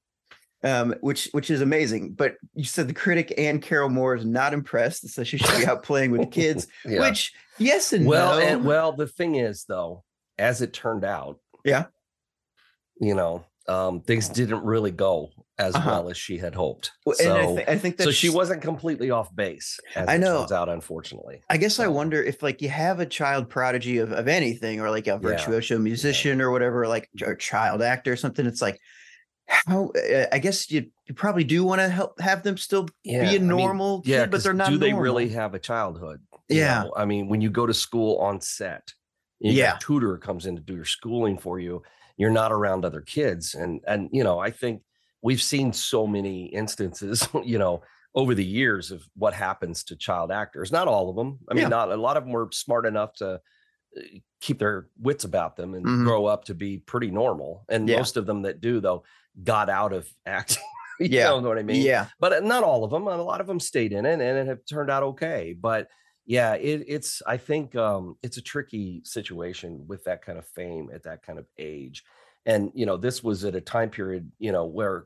Um, which which is amazing. But you said the critic Anne Carroll Moore is not impressed and says she should be out playing with the kids, yeah. which yes and well, no. And, well, the thing is, though, as it turned out, yeah, you know, um, things didn't really go as uh-huh. well as she had hoped. Well, so, and I, th- I think that so she wasn't completely off base, as I know. It turns out, unfortunately. I guess so. I wonder if like you have a child prodigy of, of anything, or like a virtuoso yeah. musician yeah. or whatever, like or a child actor or something, it's like, how I guess you, you probably do want to help have them still yeah, be a normal I mean, yeah, kid, but they're not. Do normal. They really have a childhood? Yeah, you know? I mean, when you go to school on set, yeah, your tutor comes in to do your schooling for you. You're not around other kids, and and you know, I think we've seen so many instances, you know, over the years of what happens to child actors. Not all of them. I mean, yeah. not a lot of them were smart enough to keep their wits about them and mm-hmm. grow up to be pretty normal. And yeah. most of them that do, though, got out of acting. you yeah. know what I mean? Yeah. But not all of them. A lot of them stayed in it and it have turned out okay. But yeah, it, it's, I think um, it's a tricky situation with that kind of fame at that kind of age. And, you know, this was at a time period, you know, where,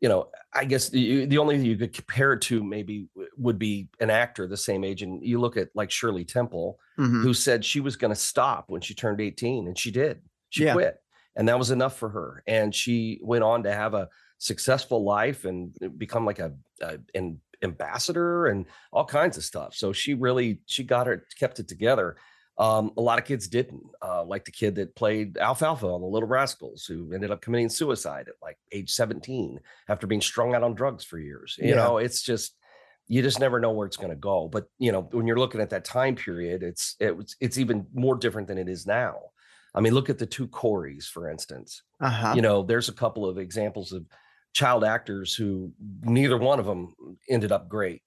you know, I guess the, the only thing you could compare it to maybe would be an actor the same age. And you look at like Shirley Temple, mm-hmm. who said she was going to stop when she turned eighteen, and she did. She yeah. quit. And that was enough for her. And she went on to have a successful life and become like a, a an ambassador and all kinds of stuff. So she really, she got her, kept it together. Um, a lot of kids didn't, uh, like the kid that played Alfalfa on The Little Rascals, who ended up committing suicide at like age seventeen after being strung out on drugs for years. You yeah. know, it's just, you just never know where it's going to go. But, you know, when you're looking at that time period, it's, it, it's even more different than it is now. I mean, look at the two Coreys, for instance. Uh-huh. You know, there's a couple of examples of child actors who neither one of them ended up great.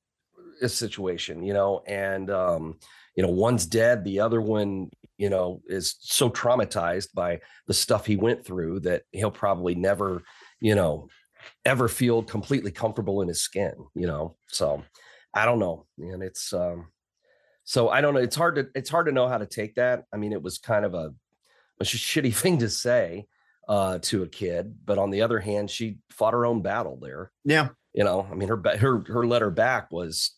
This situation, you know, and um, you know, one's dead. The other one, you know, is so traumatized by the stuff he went through that he'll probably never, you know, ever feel completely comfortable in his skin. You know, so I don't know, and it's um, so I don't know. It's hard to it's hard to know how to take that. I mean, it was kind of a a shitty thing to say uh, to a kid, but on the other hand, she fought her own battle there. Yeah, you know, I mean, her her her letter back was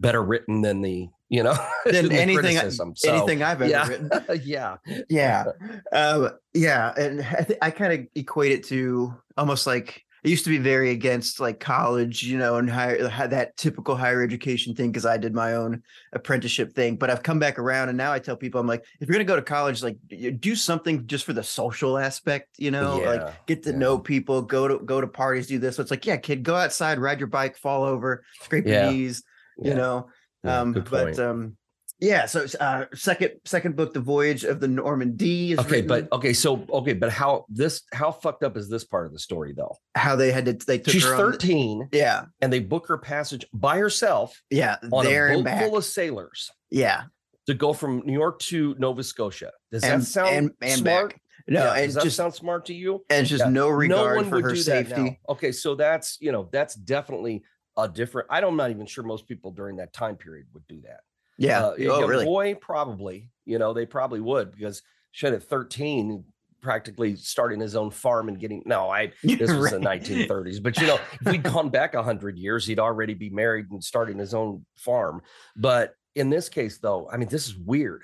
better written than the you know than, than anything so, anything I've ever yeah. written. yeah, yeah, um, yeah, and I, th- I kind of equate it to almost like I used to be very against like college, you know, and higher that typical higher education thing because I did my own apprenticeship thing. But I've come back around, and now I tell people, I'm like, if you're going to go to college, like do something just for the social aspect, you know, yeah, like get to yeah. know people, go to go to parties, do this. So it's like, yeah, kid, go outside, ride your bike, fall over, scrape your yeah. knees, yeah. you know. Yeah, um, but point. um, yeah. So uh, second second book, The Voyage of the Norman D. is okay, written. but okay, so okay, but how this how fucked up is this part of the story though? How they had to they took she's her thirteen, the, yeah, and they book her passage by herself, yeah, on there a boat and back. Full of sailors, yeah, to go from New York to Nova Scotia. Does and, that sound and, and smart? Back. No, yeah, and does that just, sound smart to you? And just yeah. no regard no one for would her do safety. That now. Okay, so that's you know that's definitely a different. I don't, I'm not even sure most people during that time period would do that. Yeah, uh, oh, really? Boy, probably. You know, they probably would because shit at thirteen, practically starting his own farm and getting. No, I. This right. was the nineteen thirties, but you know, if we'd gone back a hundred years, he'd already be married and starting his own farm. But in this case, though, I mean, this is weird.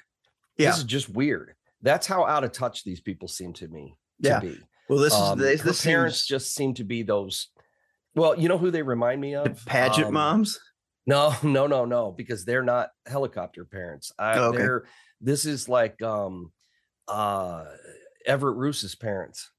Yeah. This is just weird. That's how out of touch these people seem to me. To yeah. be. Well, this um, is the parents seems... just seem to be those. Well, you know who they remind me of? The pageant um, moms. No, no, no, no, because they're not helicopter parents. I, oh, okay. They're, this is like um, uh, Everett Roos's parents.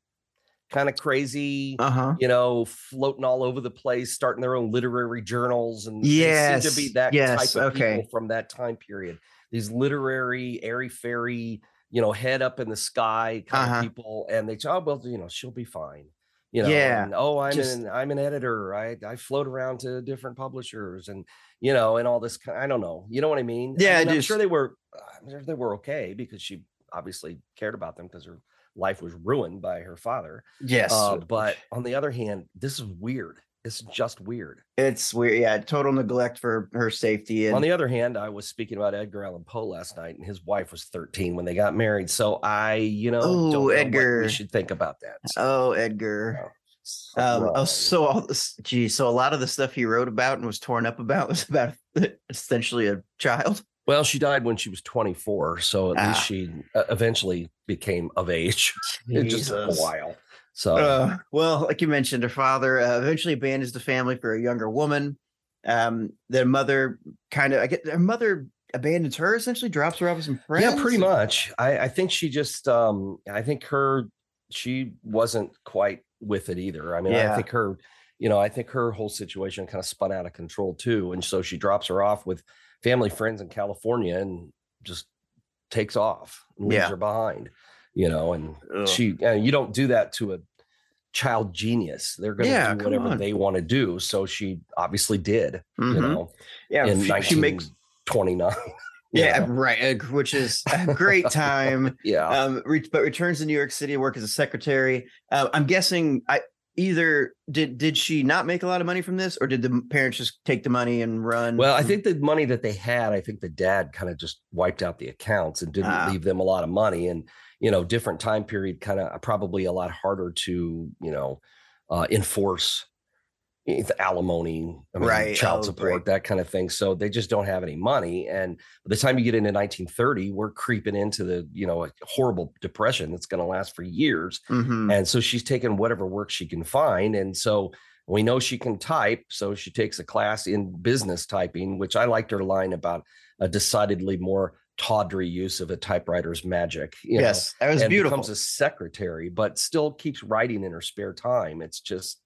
Kind of crazy, uh-huh. you know, floating all over the place, starting their own literary journals. And yes. they seem to be that yes. type of okay. people from that time period. These literary, airy-fairy, you know, head up in the sky kind uh-huh. of people. And they talk, oh, well, you know, she'll be fine. You know, yeah. and, oh, I'm Just, an I'm an editor. I I float around to different publishers, and you know, and all this. Kind of, I don't know. You know what I mean? Yeah, I mean, I'm sure they were. I'm sure they were okay because she obviously cared about them because her life was ruined by her father. Yes, uh, but on the other hand, this is weird. It's just weird. It's weird. Yeah, total neglect for her safety. And on the other hand, I was speaking about Edgar Allan Poe last night, and his wife was thirteen when they got married. So I, you know, oh, don't know Edgar. What we should think about that. So, oh, Edgar. You know, um, oh, so all this, gee, so a lot of the stuff he wrote about and was torn up about was about essentially a child. Well, she died when she was twenty-four, so at ah. least she eventually became of age. It just took a while. So, uh, well, like you mentioned, her father uh, eventually abandons the family for a younger woman. Um, their mother kind of, I get, their mother abandons her, essentially drops her off with some friends. Yeah, pretty much. I, I think she just, um, I think her, she wasn't quite with it either. I mean, yeah. I think her, you know, I think her whole situation kind of spun out of control too. And so she drops her off with family friends in California and just takes off and leaves yeah. her behind, you know, and Ugh. she, uh, you don't do that to a child genius. They're going to yeah, do whatever they want to do. So she obviously did, mm-hmm. you know, yeah, in she makes twenty-nine. Yeah, know? Right. Which is a great time. yeah. Um, re- but returns to New York City to work as a secretary. Uh, I'm guessing I either did, did she not make a lot of money from this, or did the parents just take the money and run? Well, I think the money that they had, I think the dad kind of just wiped out the accounts and didn't ah. leave them a lot of money. And, you know, different time period, kind of probably a lot harder to, you know, uh, enforce alimony, I mean, right. child oh, support, right. that kind of thing. So they just don't have any money. And by the time you get into nineteen thirty, we're creeping into the, you know, a horrible depression that's going to last for years. Mm-hmm. And so she's taking whatever work she can find. And so we know she can type. So she takes a class in business typing, which I liked her line about a decidedly more tawdry use of a typewriter's magic. You yes, know, that was and beautiful. Becomes a secretary, but still keeps writing in her spare time. It's just,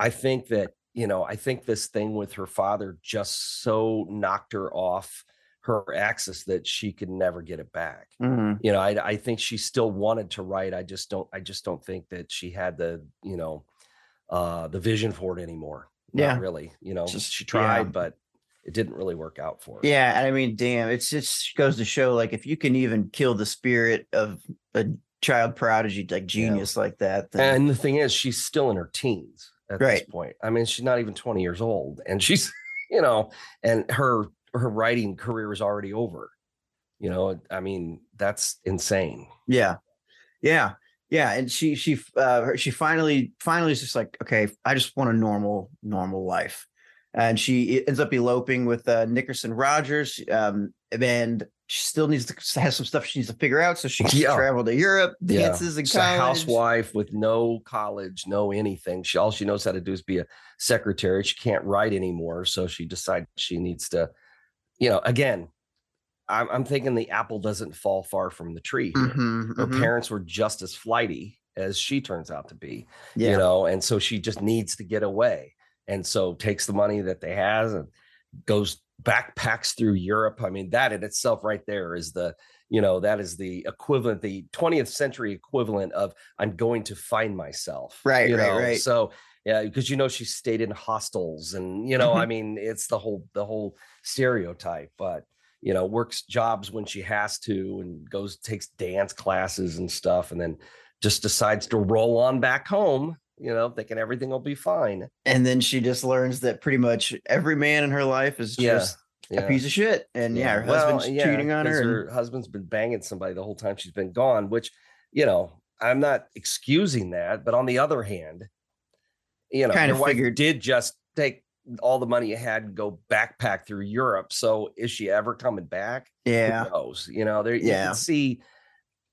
I think that, you know, I think this thing with her father just so knocked her off her axis that she could never get it back. Mm-hmm. You know, I, I think she still wanted to write. I just don't, I just don't think that she had the, you know, uh, the vision for it anymore. Not yeah, really. You know, just, she tried, yeah. but it didn't really work out for her. Yeah. I mean, damn, it's just goes to show, like, if you can even kill the spirit of a child prodigy, like genius yeah. like that. Then... And the thing is, she's still in her teens at right. this point. I mean, she's not even twenty years old, and she's, you know, and her, her writing career is already over, you know, I mean, that's insane. Yeah. Yeah. Yeah. And she, she, uh, she finally, finally is just like, okay, I just want a normal, normal life. And she ends up eloping with uh, Nickerson Rogers, um, and she still needs to has some stuff she needs to figure out. So she yeah. traveled to Europe, dances yeah. in college. A housewife with no college, no anything. She all she knows how to do is be a secretary. She can't write anymore, so she decides she needs to. You know, again, I'm, I'm thinking the apple doesn't fall far from the tree. Here. Mm-hmm, Her mm-hmm. parents were just as flighty as she turns out to be. Yeah. You know, and so she just needs to get away. And so takes the money that they has and goes backpacks through Europe. I mean, that in itself right there is the, you know, that is the equivalent, the twentieth century equivalent of I'm going to find myself. Right, you right, know? Right. So, yeah, because, you know, she stayed in hostels and, you know, I mean, it's the whole, the whole stereotype, but, you know, works jobs when she has to and goes, takes dance classes and stuff, and then just decides to roll on back home. You know, thinking everything will be fine. And then she just learns that pretty much every man in her life is just yeah, yeah. a piece of shit. And yeah, yeah her well, husband's yeah, cheating on her. And... her husband's been banging somebody the whole time she's been gone, which, you know, I'm not excusing that. But on the other hand, you know, kind of wife figured... did just take all the money you had and go backpack through Europe. So is she ever coming back? Yeah. Who knows? You know, there yeah. you can see...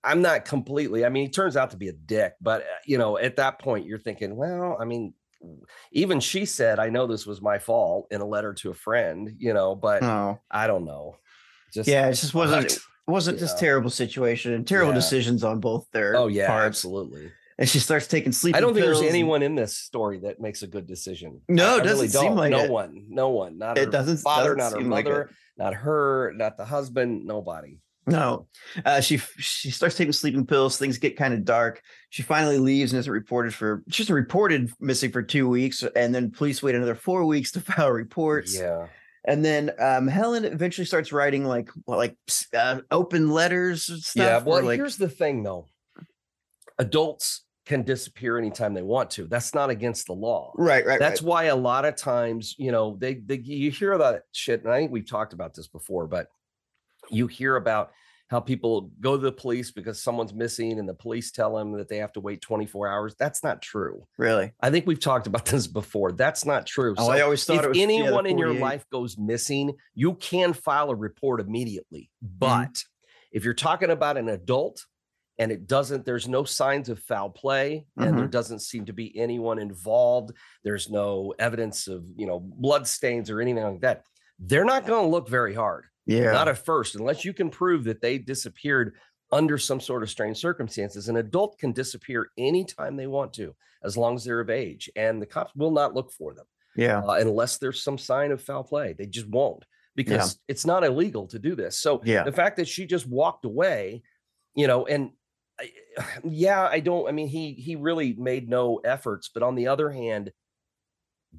I'm not completely, I mean, he turns out to be a dick, but, you know, at that point you're thinking, well, I mean, even she said, I know this was my fault in a letter to a friend, you know, but oh. I don't know. Just yeah, it just wasn't it wasn't yeah. just terrible situation and terrible yeah. decisions on both their oh yeah, parts. Absolutely. And she starts taking sleeping pills. I don't think there's anyone in this story that makes a good decision. No, it doesn't really seem don't. like no it. one, no one, not it her doesn't, father, doesn't not her mother, like not her, not the husband, nobody. No, uh, she she starts taking sleeping pills. Things get kind of dark. She finally leaves and isn't reported for. She's reported missing for two weeks, and then police wait another four weeks to file reports. Yeah, and then um, Helen eventually starts writing like like uh, open letters and stuff. Yeah, well, like, here's the thing though: adults can disappear anytime they want to. That's not against the law. Right, right. That's right. Why a lot of times, you know, they, they you hear about that shit, and I think we've talked about this before, but. You hear about how people go to the police because someone's missing and the police tell them that they have to wait twenty-four hours. That's not true. Really? I think we've talked about this before. That's not true. Oh, so I always thought if it was, anyone yeah, in your life goes missing, you can file a report immediately. But mm. if you're talking about an adult and it doesn't, there's no signs of foul play and mm-hmm. there doesn't seem to be anyone involved. There's no evidence of, you know, blood stains or anything like that. They're not going to look very hard. Yeah, not at first, unless you can prove that they disappeared under some sort of strange circumstances. An adult can disappear anytime they want to, as long as they're of age, and the cops will not look for them. Yeah, uh, unless there's some sign of foul play, they just won't, because yeah. it's not illegal to do this. So yeah. the fact that she just walked away, you know, and I, yeah, I don't. I mean, he he really made no efforts, but on the other hand.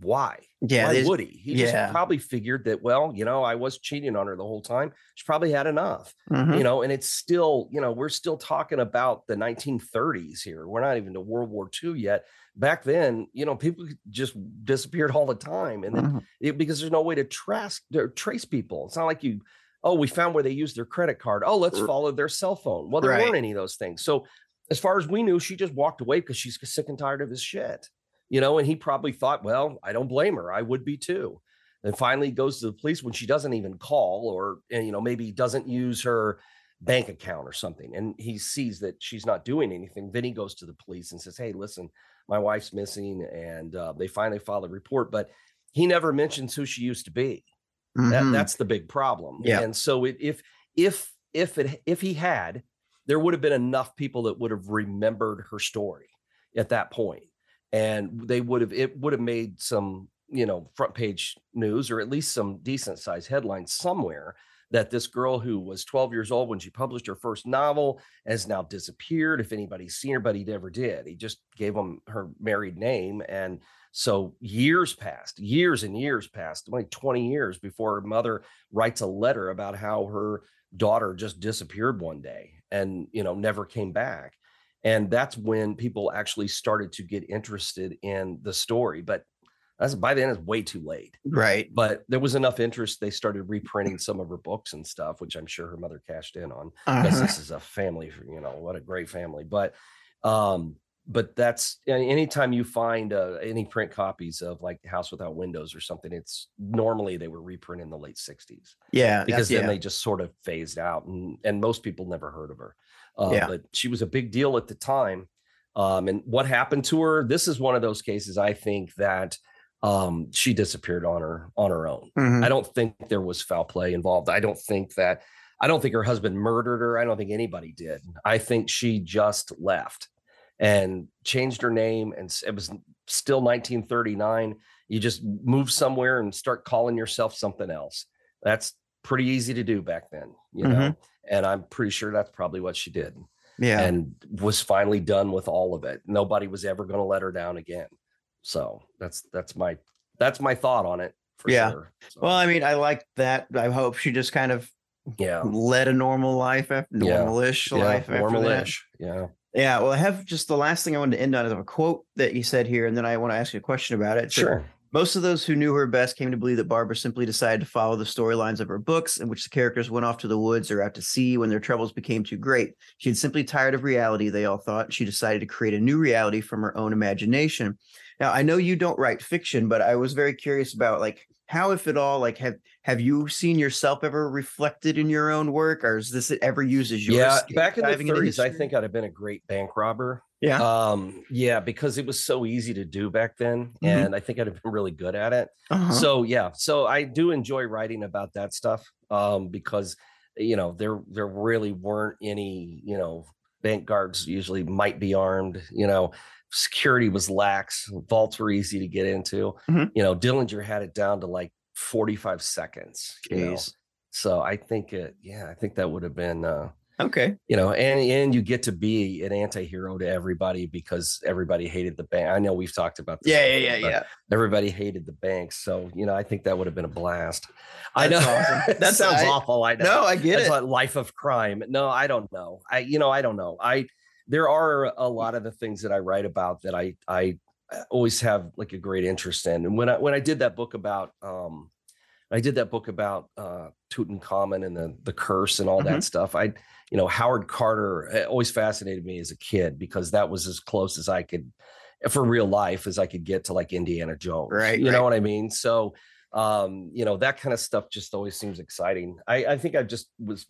Why? Yeah, why would he? He yeah. just probably figured that, well, you know, I was cheating on her the whole time. She probably had enough, mm-hmm. you know, and it's still, you know, we're still talking about the nineteen thirties here. We're not even to World War Two yet. Back then, you know, people just disappeared all the time. And mm-hmm. it, because there's no way to trace, to trace people. It's not like you, oh, we found where they used their credit card. Oh, let's follow their cell phone. Well, there right. weren't any of those things. So as far as we knew, she just walked away because she's sick and tired of his shit. You know, and he probably thought, well, I don't blame her. I would be too. And finally goes to the police when she doesn't even call or, you know, maybe doesn't use her bank account or something. And he sees that she's not doing anything. Then he goes to the police and says, hey, listen, my wife's missing. And uh, they finally file a report, but he never mentions who she used to be. Mm-hmm. That, that's the big problem. Yeah. And so it, if, if, if, it, if he had, there would have been enough people that would have remembered her story at that point. And they would have, it would have made some, you know, front page news, or at least some decent sized headlines somewhere, that this girl who was twelve years old when she published her first novel has now disappeared. If anybody's seen her, but he never did. He just gave them her married name. And so years passed, years and years passed, like twenty years before her mother writes a letter about how her daughter just disappeared one day and, you know, never came back. And that's when people actually started to get interested in the story. But that's, by then, it's way too late. Right. But there was enough interest. They started reprinting some of her books and stuff, which I'm sure her mother cashed in on. Uh-huh. Because this is a family, you know, what a great family. But um, but that's anytime you find uh, any print copies of like The House Without Windows or something, it's normally they were reprinted in the late sixties. Yeah. Because then yeah. they just sort of phased out and, and most people never heard of her. Uh, yeah. But she was a big deal at the time. Um, and what happened to her? This is one of those cases, I think, that um, she disappeared on her on her own. Mm-hmm. I don't think there was foul play involved. I don't think that I don't think her husband murdered her. I don't think anybody did. I think she just left and changed her name. And it was still nineteen thirty-nine. You just move somewhere and start calling yourself something else. That's pretty easy to do back then, you know. Mm-hmm. And I'm pretty sure that's probably what she did. Yeah. And was finally done with all of it. Nobody was ever going to let her down again. So that's that's my that's my thought on it. For yeah. sure. So. Well, I mean, I like that. I hope she just kind of yeah led a normal life, after, normal-ish yeah. life. Yeah. Normal-ish. Yeah. Yeah. Well, I have just the last thing I wanted to end on is a quote that you said here, and then I want to ask you a question about it. So, sure. Most of those who knew her best came to believe that Barbara simply decided to follow the storylines of her books, in which the characters went off to the woods or out to sea when their troubles became too great. She had simply tired of reality, they all thought. She decided to create a new reality from her own imagination. Now, I know you don't write fiction, but I was very curious about, like, how, if at all, like, have have you seen yourself ever reflected in your own work, or is this ever used as your? Yeah, back in the thirties, I think I'd have been a great bank robber. Yeah. Um, yeah, because it was so easy to do back then. Mm-hmm. And I think I'd have been really good at it. Uh-huh. So, yeah. So I do enjoy writing about that stuff um, because, you know, there there really weren't any, you know, bank guards usually might be armed, you know, security was lax. Vaults were easy to get into. Mm-hmm. You know, Dillinger had it down to like forty-five seconds. You know? So I think, it, yeah, I think that would have been... Uh, Okay. You know, and, and you get to be an anti-hero to everybody because everybody hated the bank. I know we've talked about this. Yeah, yeah, yeah, yeah. Everybody hated the banks. So, you know, I think that would have been a blast. That's I know. Awesome. That sounds I, awful. I know. No, I get That's it. Like life of crime. No, I don't know. I, you know, I don't know. I, there are a lot of the things that I write about that I, I always have like a great interest in. And when I, when I did that book about, um, I did that book about uh, Tutankhamun and the the curse and all mm-hmm. that stuff. I, you know, Howard Carter always fascinated me as a kid because that was as close as I could for real life as I could get to like Indiana Jones. Right. You right. know what I mean? So, um, you know, that kind of stuff just always seems exciting. I, I think I just was,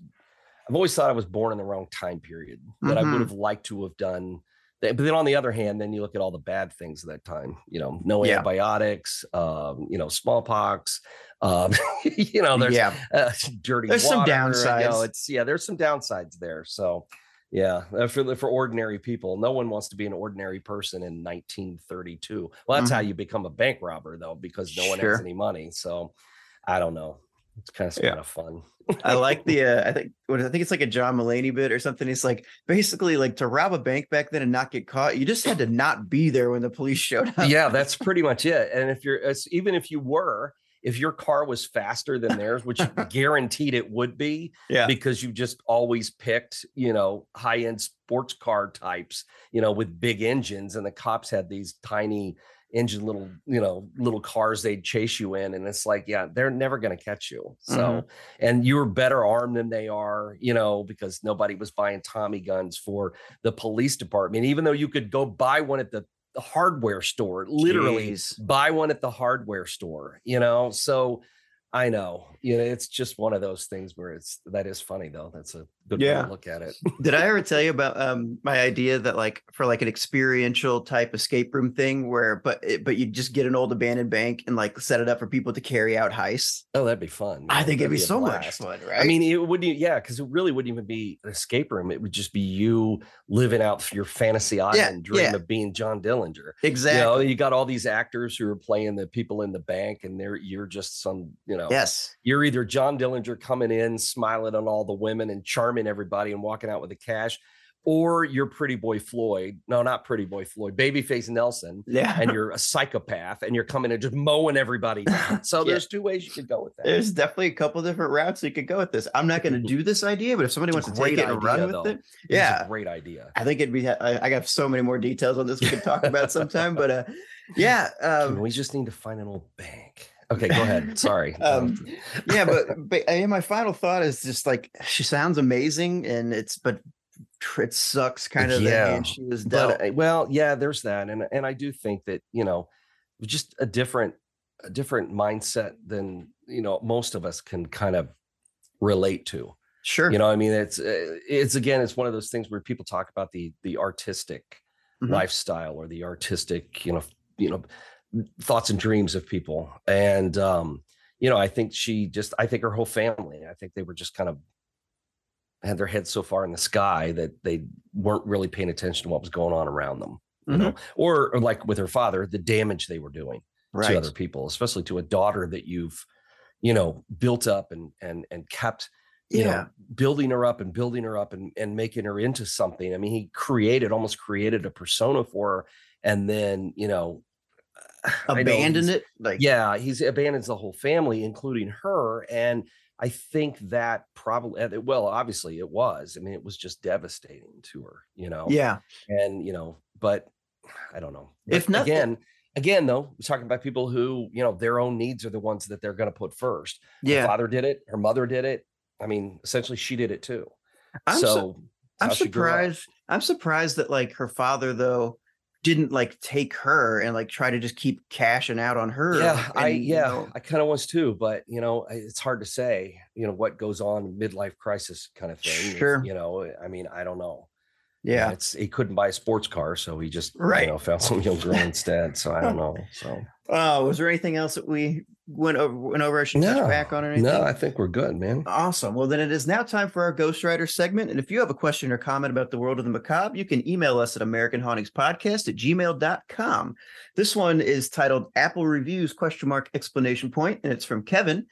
I've always thought I was born in the wrong time period that mm-hmm. I would have liked to have done. But then on the other hand, then you look at all the bad things at that time, you know, no yeah. antibiotics, um, you know, smallpox, um, you know, there's yeah. uh, dirty there's water. Some downsides. You know, it's, yeah, there's some downsides there. So, yeah, for, for ordinary people, no one wants to be an ordinary person in nineteen thirty-two. Well, that's mm-hmm. how you become a bank robber, though, because no one sure. has any money. So I don't know. It's kind of, yeah. kind of fun. I like the, uh, I think, what I think it's like a John Mulaney bit or something. It's like, basically like to rob a bank back then and not get caught, you just had to not be there when the police showed up. Yeah, that's pretty much it. And if you're, even if you were, if your car was faster than theirs, which guaranteed it would be yeah. because you just always picked, you know, high-end sports car types, you know, with big engines, and the cops had these tiny engine little you know little cars they'd chase you in, and it's like yeah they're never going to catch you. So mm-hmm. and you're better armed than they are, you know, because nobody was buying Tommy guns for the police department, even though you could go buy one at the hardware store. Literally Jeez. Buy one at the hardware store, you know. So I know, you know, it's just one of those things where it's, that is funny though. That's a good yeah. way to look at it. Did I ever tell you about um, my idea that like for like an experiential type escape room thing where, but, but you just get an old abandoned bank and like set it up for people to carry out heists. Oh, that'd be fun. I think that'd it'd be, be so much fun, right? I mean, it wouldn't, yeah. cause it really wouldn't even be an escape room. It would just be you living out your fantasy island yeah, dream yeah. of being John Dillinger. Exactly. You know, you got all these actors who are playing the people in the bank, and they're, you're just some, you know, Know. Yes, you're either John Dillinger coming in, smiling on all the women and charming everybody and walking out with the cash, or you're Pretty Boy Floyd. No, not Pretty Boy Floyd, Babyface Nelson. Yeah, and you're a psychopath, and you're coming and just mowing everybody down. So yeah. there's two ways you could go with that. There's definitely a couple different routes you could go with this. I'm not going to do this idea, but if somebody wants to take it and run with it, yeah, great idea. I think it'd be. I, I got so many more details on this we could talk about sometime, but uh, yeah, um, we just need to find an old bank. Okay, go ahead. Sorry. um, yeah, but, but I mean, my final thought is just like, she sounds amazing, and it's, but it sucks kind of yeah. the hand she was dealt. But, well, yeah, there's that. And and I do think that, you know, just a different, a different mindset than, you know, most of us can kind of relate to. Sure. You know, I mean, it's, it's again, it's one of those things where people talk about the, the artistic mm-hmm. lifestyle or the artistic, you know, you know, thoughts and dreams of people. And, um, you know, I think she just, I think her whole family, I think they were just kind of had their heads so far in the sky that they weren't really paying attention to what was going on around them, you mm-hmm. know, or, or like with her father, the damage they were doing right. to other people, especially to a daughter that you've, you know, built up and, and, and kept, you yeah. know, building her up and building her up and, and making her into something. I mean, he created, almost created a persona for her. And then, you know, abandoned it like yeah he's abandons the whole family, including her. And I think that probably, well, obviously it was, I mean, it was just devastating to her, you know. Yeah. And you know, but I don't know, but if not again again though, we're talking about people who, you know, their own needs are the ones that they're going to put first. Yeah. Her father did it, her mother did it, I mean essentially she did it too. I'm so su- I'm surprised I'm surprised that like her father though didn't like take her and like try to just keep cashing out on her. Yeah, and, I yeah, you know, I kind of was too, but you know, it's hard to say, you know, what goes on, midlife crisis kind of thing. Sure. You know, I mean, I don't know. Yeah, and it's he couldn't buy a sports car, so he just right. you know, found some young girl instead. So I don't know. So, oh, was there anything else that we went over? Went over? I should no, touch back on or anything? No, I think we're good, man. Awesome. Well, then it is now time for our Ghostwriter segment. And if you have a question or comment about the world of the macabre, you can email us at American Hauntings Podcast at gmail dot com. This one is titled "Apple Reviews Question Mark Explanation Point," and it's from Kevin.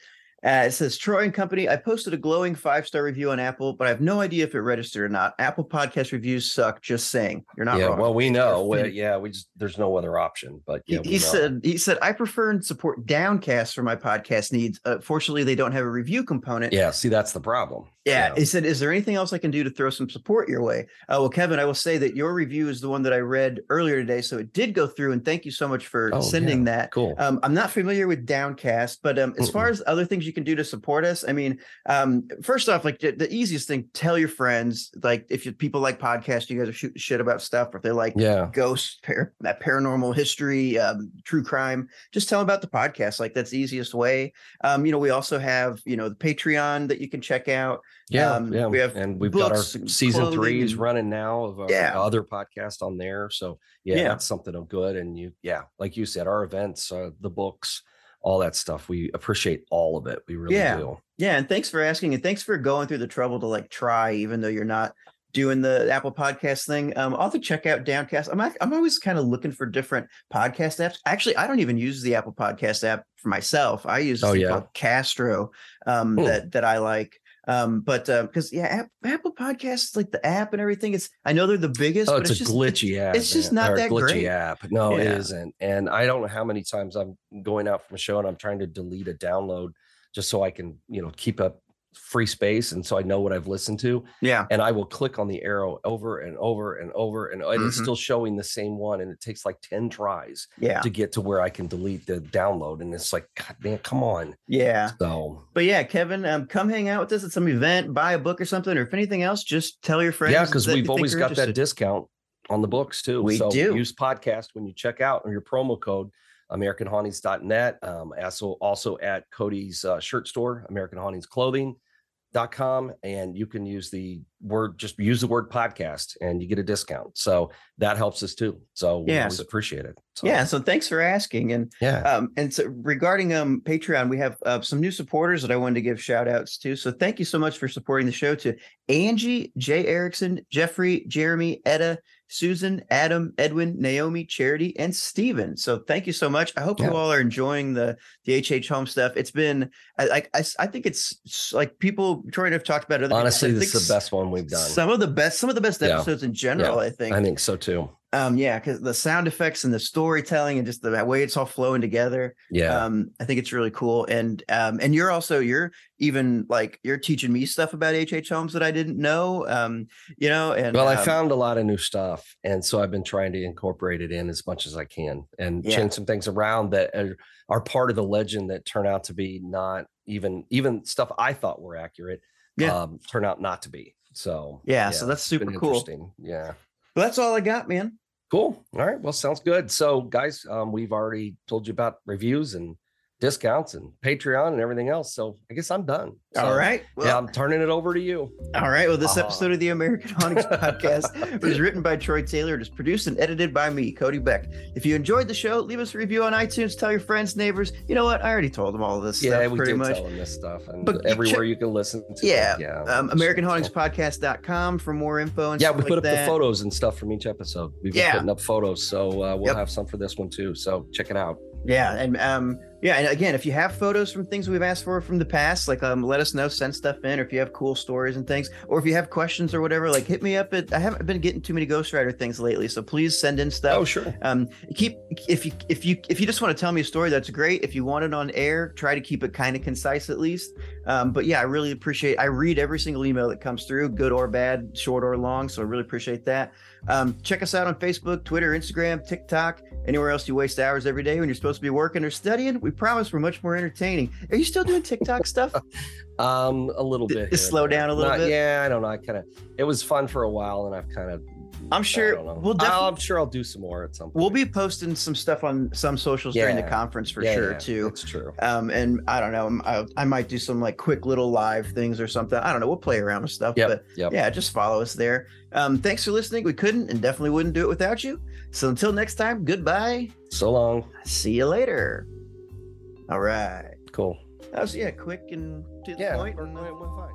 Uh, it says, Troy and company, I posted a glowing five-star review on Apple, but I have no idea if it registered or not. Apple podcast reviews suck. Just saying. You're not yeah, wrong. Well, we know. We, yeah, we just there's no other option. But yeah, he, he said, he said, I prefer and support Downcast for my podcast needs. Uh, fortunately, they don't have a review component. Yeah, see, that's the problem. Yeah, yeah. He said, is there anything else I can do to throw some support your way? Uh, well, Kevin, I will say that your review is the one that I read earlier today, so it did go through, and thank you so much for oh, sending yeah. that. Cool. Um, I'm not familiar with Downcast, but um, as Mm-mm. far as other things you can do to support us, I mean, um, first off, like the easiest thing, tell your friends. Like if you, people like podcasts, you guys are shooting shit about stuff, or if they like yeah. ghosts, par- that paranormal history, um, true crime, just tell them about the podcast. Like that's the easiest way. Um, you know, we also have, you know, the Patreon that you can check out. Yeah, um, yeah, we have, and we've got our season threes running now of our yeah. other podcast on there. So yeah, yeah, that's something of good. And you, yeah, like you said, our events, uh, the books, all that stuff. We appreciate all of it. We really yeah. do. Yeah, and thanks for asking, and thanks for going through the trouble to like try, even though you're not doing the Apple podcast thing. Um, I'll have to check out Downcast. I'm I'm always kind of looking for different podcast apps. Actually, I don't even use the Apple podcast app for myself. I use oh, yeah. called Castro um, mm. that that I like. Um, but because um, yeah, App, Apple Podcasts, like the app and everything, it's I know they're the biggest. Oh, it's, but it's a just, glitchy it's, app. It's just not that glitchy great. app. No, yeah. it isn't. And I don't know how many times I'm going out from a show and I'm trying to delete a download just so I can, you know, keep up free space and so I know what I've listened to. Yeah. And I will click on the arrow over and over and over and, and mm-hmm. it's still showing the same one. And it takes like ten tries yeah. to get to where I can delete the download. And it's like, God, man, come on. Yeah. So, but yeah, Kevin, um, come hang out with us at some event, buy a book or something, or if anything else, just tell your friends. Yeah, because we've always got interested. that discount on the books too. We so do. Use podcast when you check out, or your promo code. American Hauntings dot net. Um, also, also at Cody's uh, shirt store, American Hauntings Clothing dot com, and you can use the word, just use the word podcast, and you get a discount. So that helps us too. So we yeah, always so, appreciate it. So. Yeah. So thanks for asking. And yeah. Um, and so regarding um Patreon, we have uh, some new supporters that I wanted to give shout outs to. So thank you so much for supporting the show to Angie, Jay Erickson, Jeffrey, Jeremy, Etta, Susan, Adam, Edwin, Naomi, Charity, and Steven. So thank you so much. I hope yeah. you all are enjoying the the H H. Holmes stuff. It's been, I, I, I think it's like people, Troy and I have talked about it. Honestly, this is the best one we've done. Some of the best, some of the best episodes yeah. in general, yeah. I think. I think so too. Um, yeah, because the sound effects and the storytelling and just the that way it's all flowing together. Yeah, um, I think it's really cool. And um, and you're also you're even like you're teaching me stuff about H H. Holmes that I didn't know. Um, you know, and well, um, I found a lot of new stuff, and so I've been trying to incorporate it in as much as I can and yeah. change some things around that are, are part of the legend that turn out to be not even even stuff I thought were accurate. Yeah. Um, turn out not to be. So yeah, yeah so that's super cool. Interesting. Yeah. Well, that's all I got, man. Cool. All right. Well, sounds good. So, guys, um, we've already told you about reviews and discounts and Patreon and everything else. So I guess I'm done. So, all right. Well, yeah, I'm turning it over to you. All right. Well, this uh-huh. episode of the American Hauntings Podcast was written by Troy Taylor. It is produced and edited by me, Cody Beck. If you enjoyed the show, leave us a review on iTunes. Tell your friends, neighbors. You know what? I already told them all of this yeah, stuff. Yeah, we pretty did much. tell them this stuff. And but everywhere you, ch- you can listen to yeah, it. Yeah. Um, American Hauntings Podcast dot com for more info and yeah, stuff we put like up that. The photos and stuff from each episode. We've been yeah. putting up photos. So uh, we'll yep. have some for this one too. So check it out. Yeah. And, um, yeah. And again, if you have photos from things we've asked for from the past, like, um, let us know, send stuff in, or if you have cool stories and things, or if you have questions or whatever, like hit me up at, I haven't been getting too many Ghostwriter things lately. So please send in stuff. Oh, sure. Um, keep, if you, if you, if you just want to tell me a story, that's great. If you want it on air, try to keep it kind of concise at least. Um, but yeah, I really appreciate, I read every single email that comes through, good or bad, short or long. So I really appreciate that. Um, check us out on Facebook, Twitter, Instagram, TikTok, anywhere else you waste hours every day when you're supposed to be working or studying. We promise we're much more entertaining. Are you still doing TikTok stuff? um, a little bit. Slow down a little Not, bit. Yeah, I don't know. I kind of it was fun for a while, and I've kind of I'm sure we'll definitely, I'm sure I'll do some more at some point. We'll be posting some stuff on some socials yeah. during the conference for yeah, sure yeah. too. That's true. Um, and I don't know, I, I might do some like quick little live things or something. I don't know. We'll play around with stuff, yep, but yep. yeah, just follow us there. Um, thanks for listening. We couldn't and definitely wouldn't do it without you. So until next time, goodbye. So long. See you later. All right. Cool. That was yeah, quick and to the yeah, point. Or no, one fine.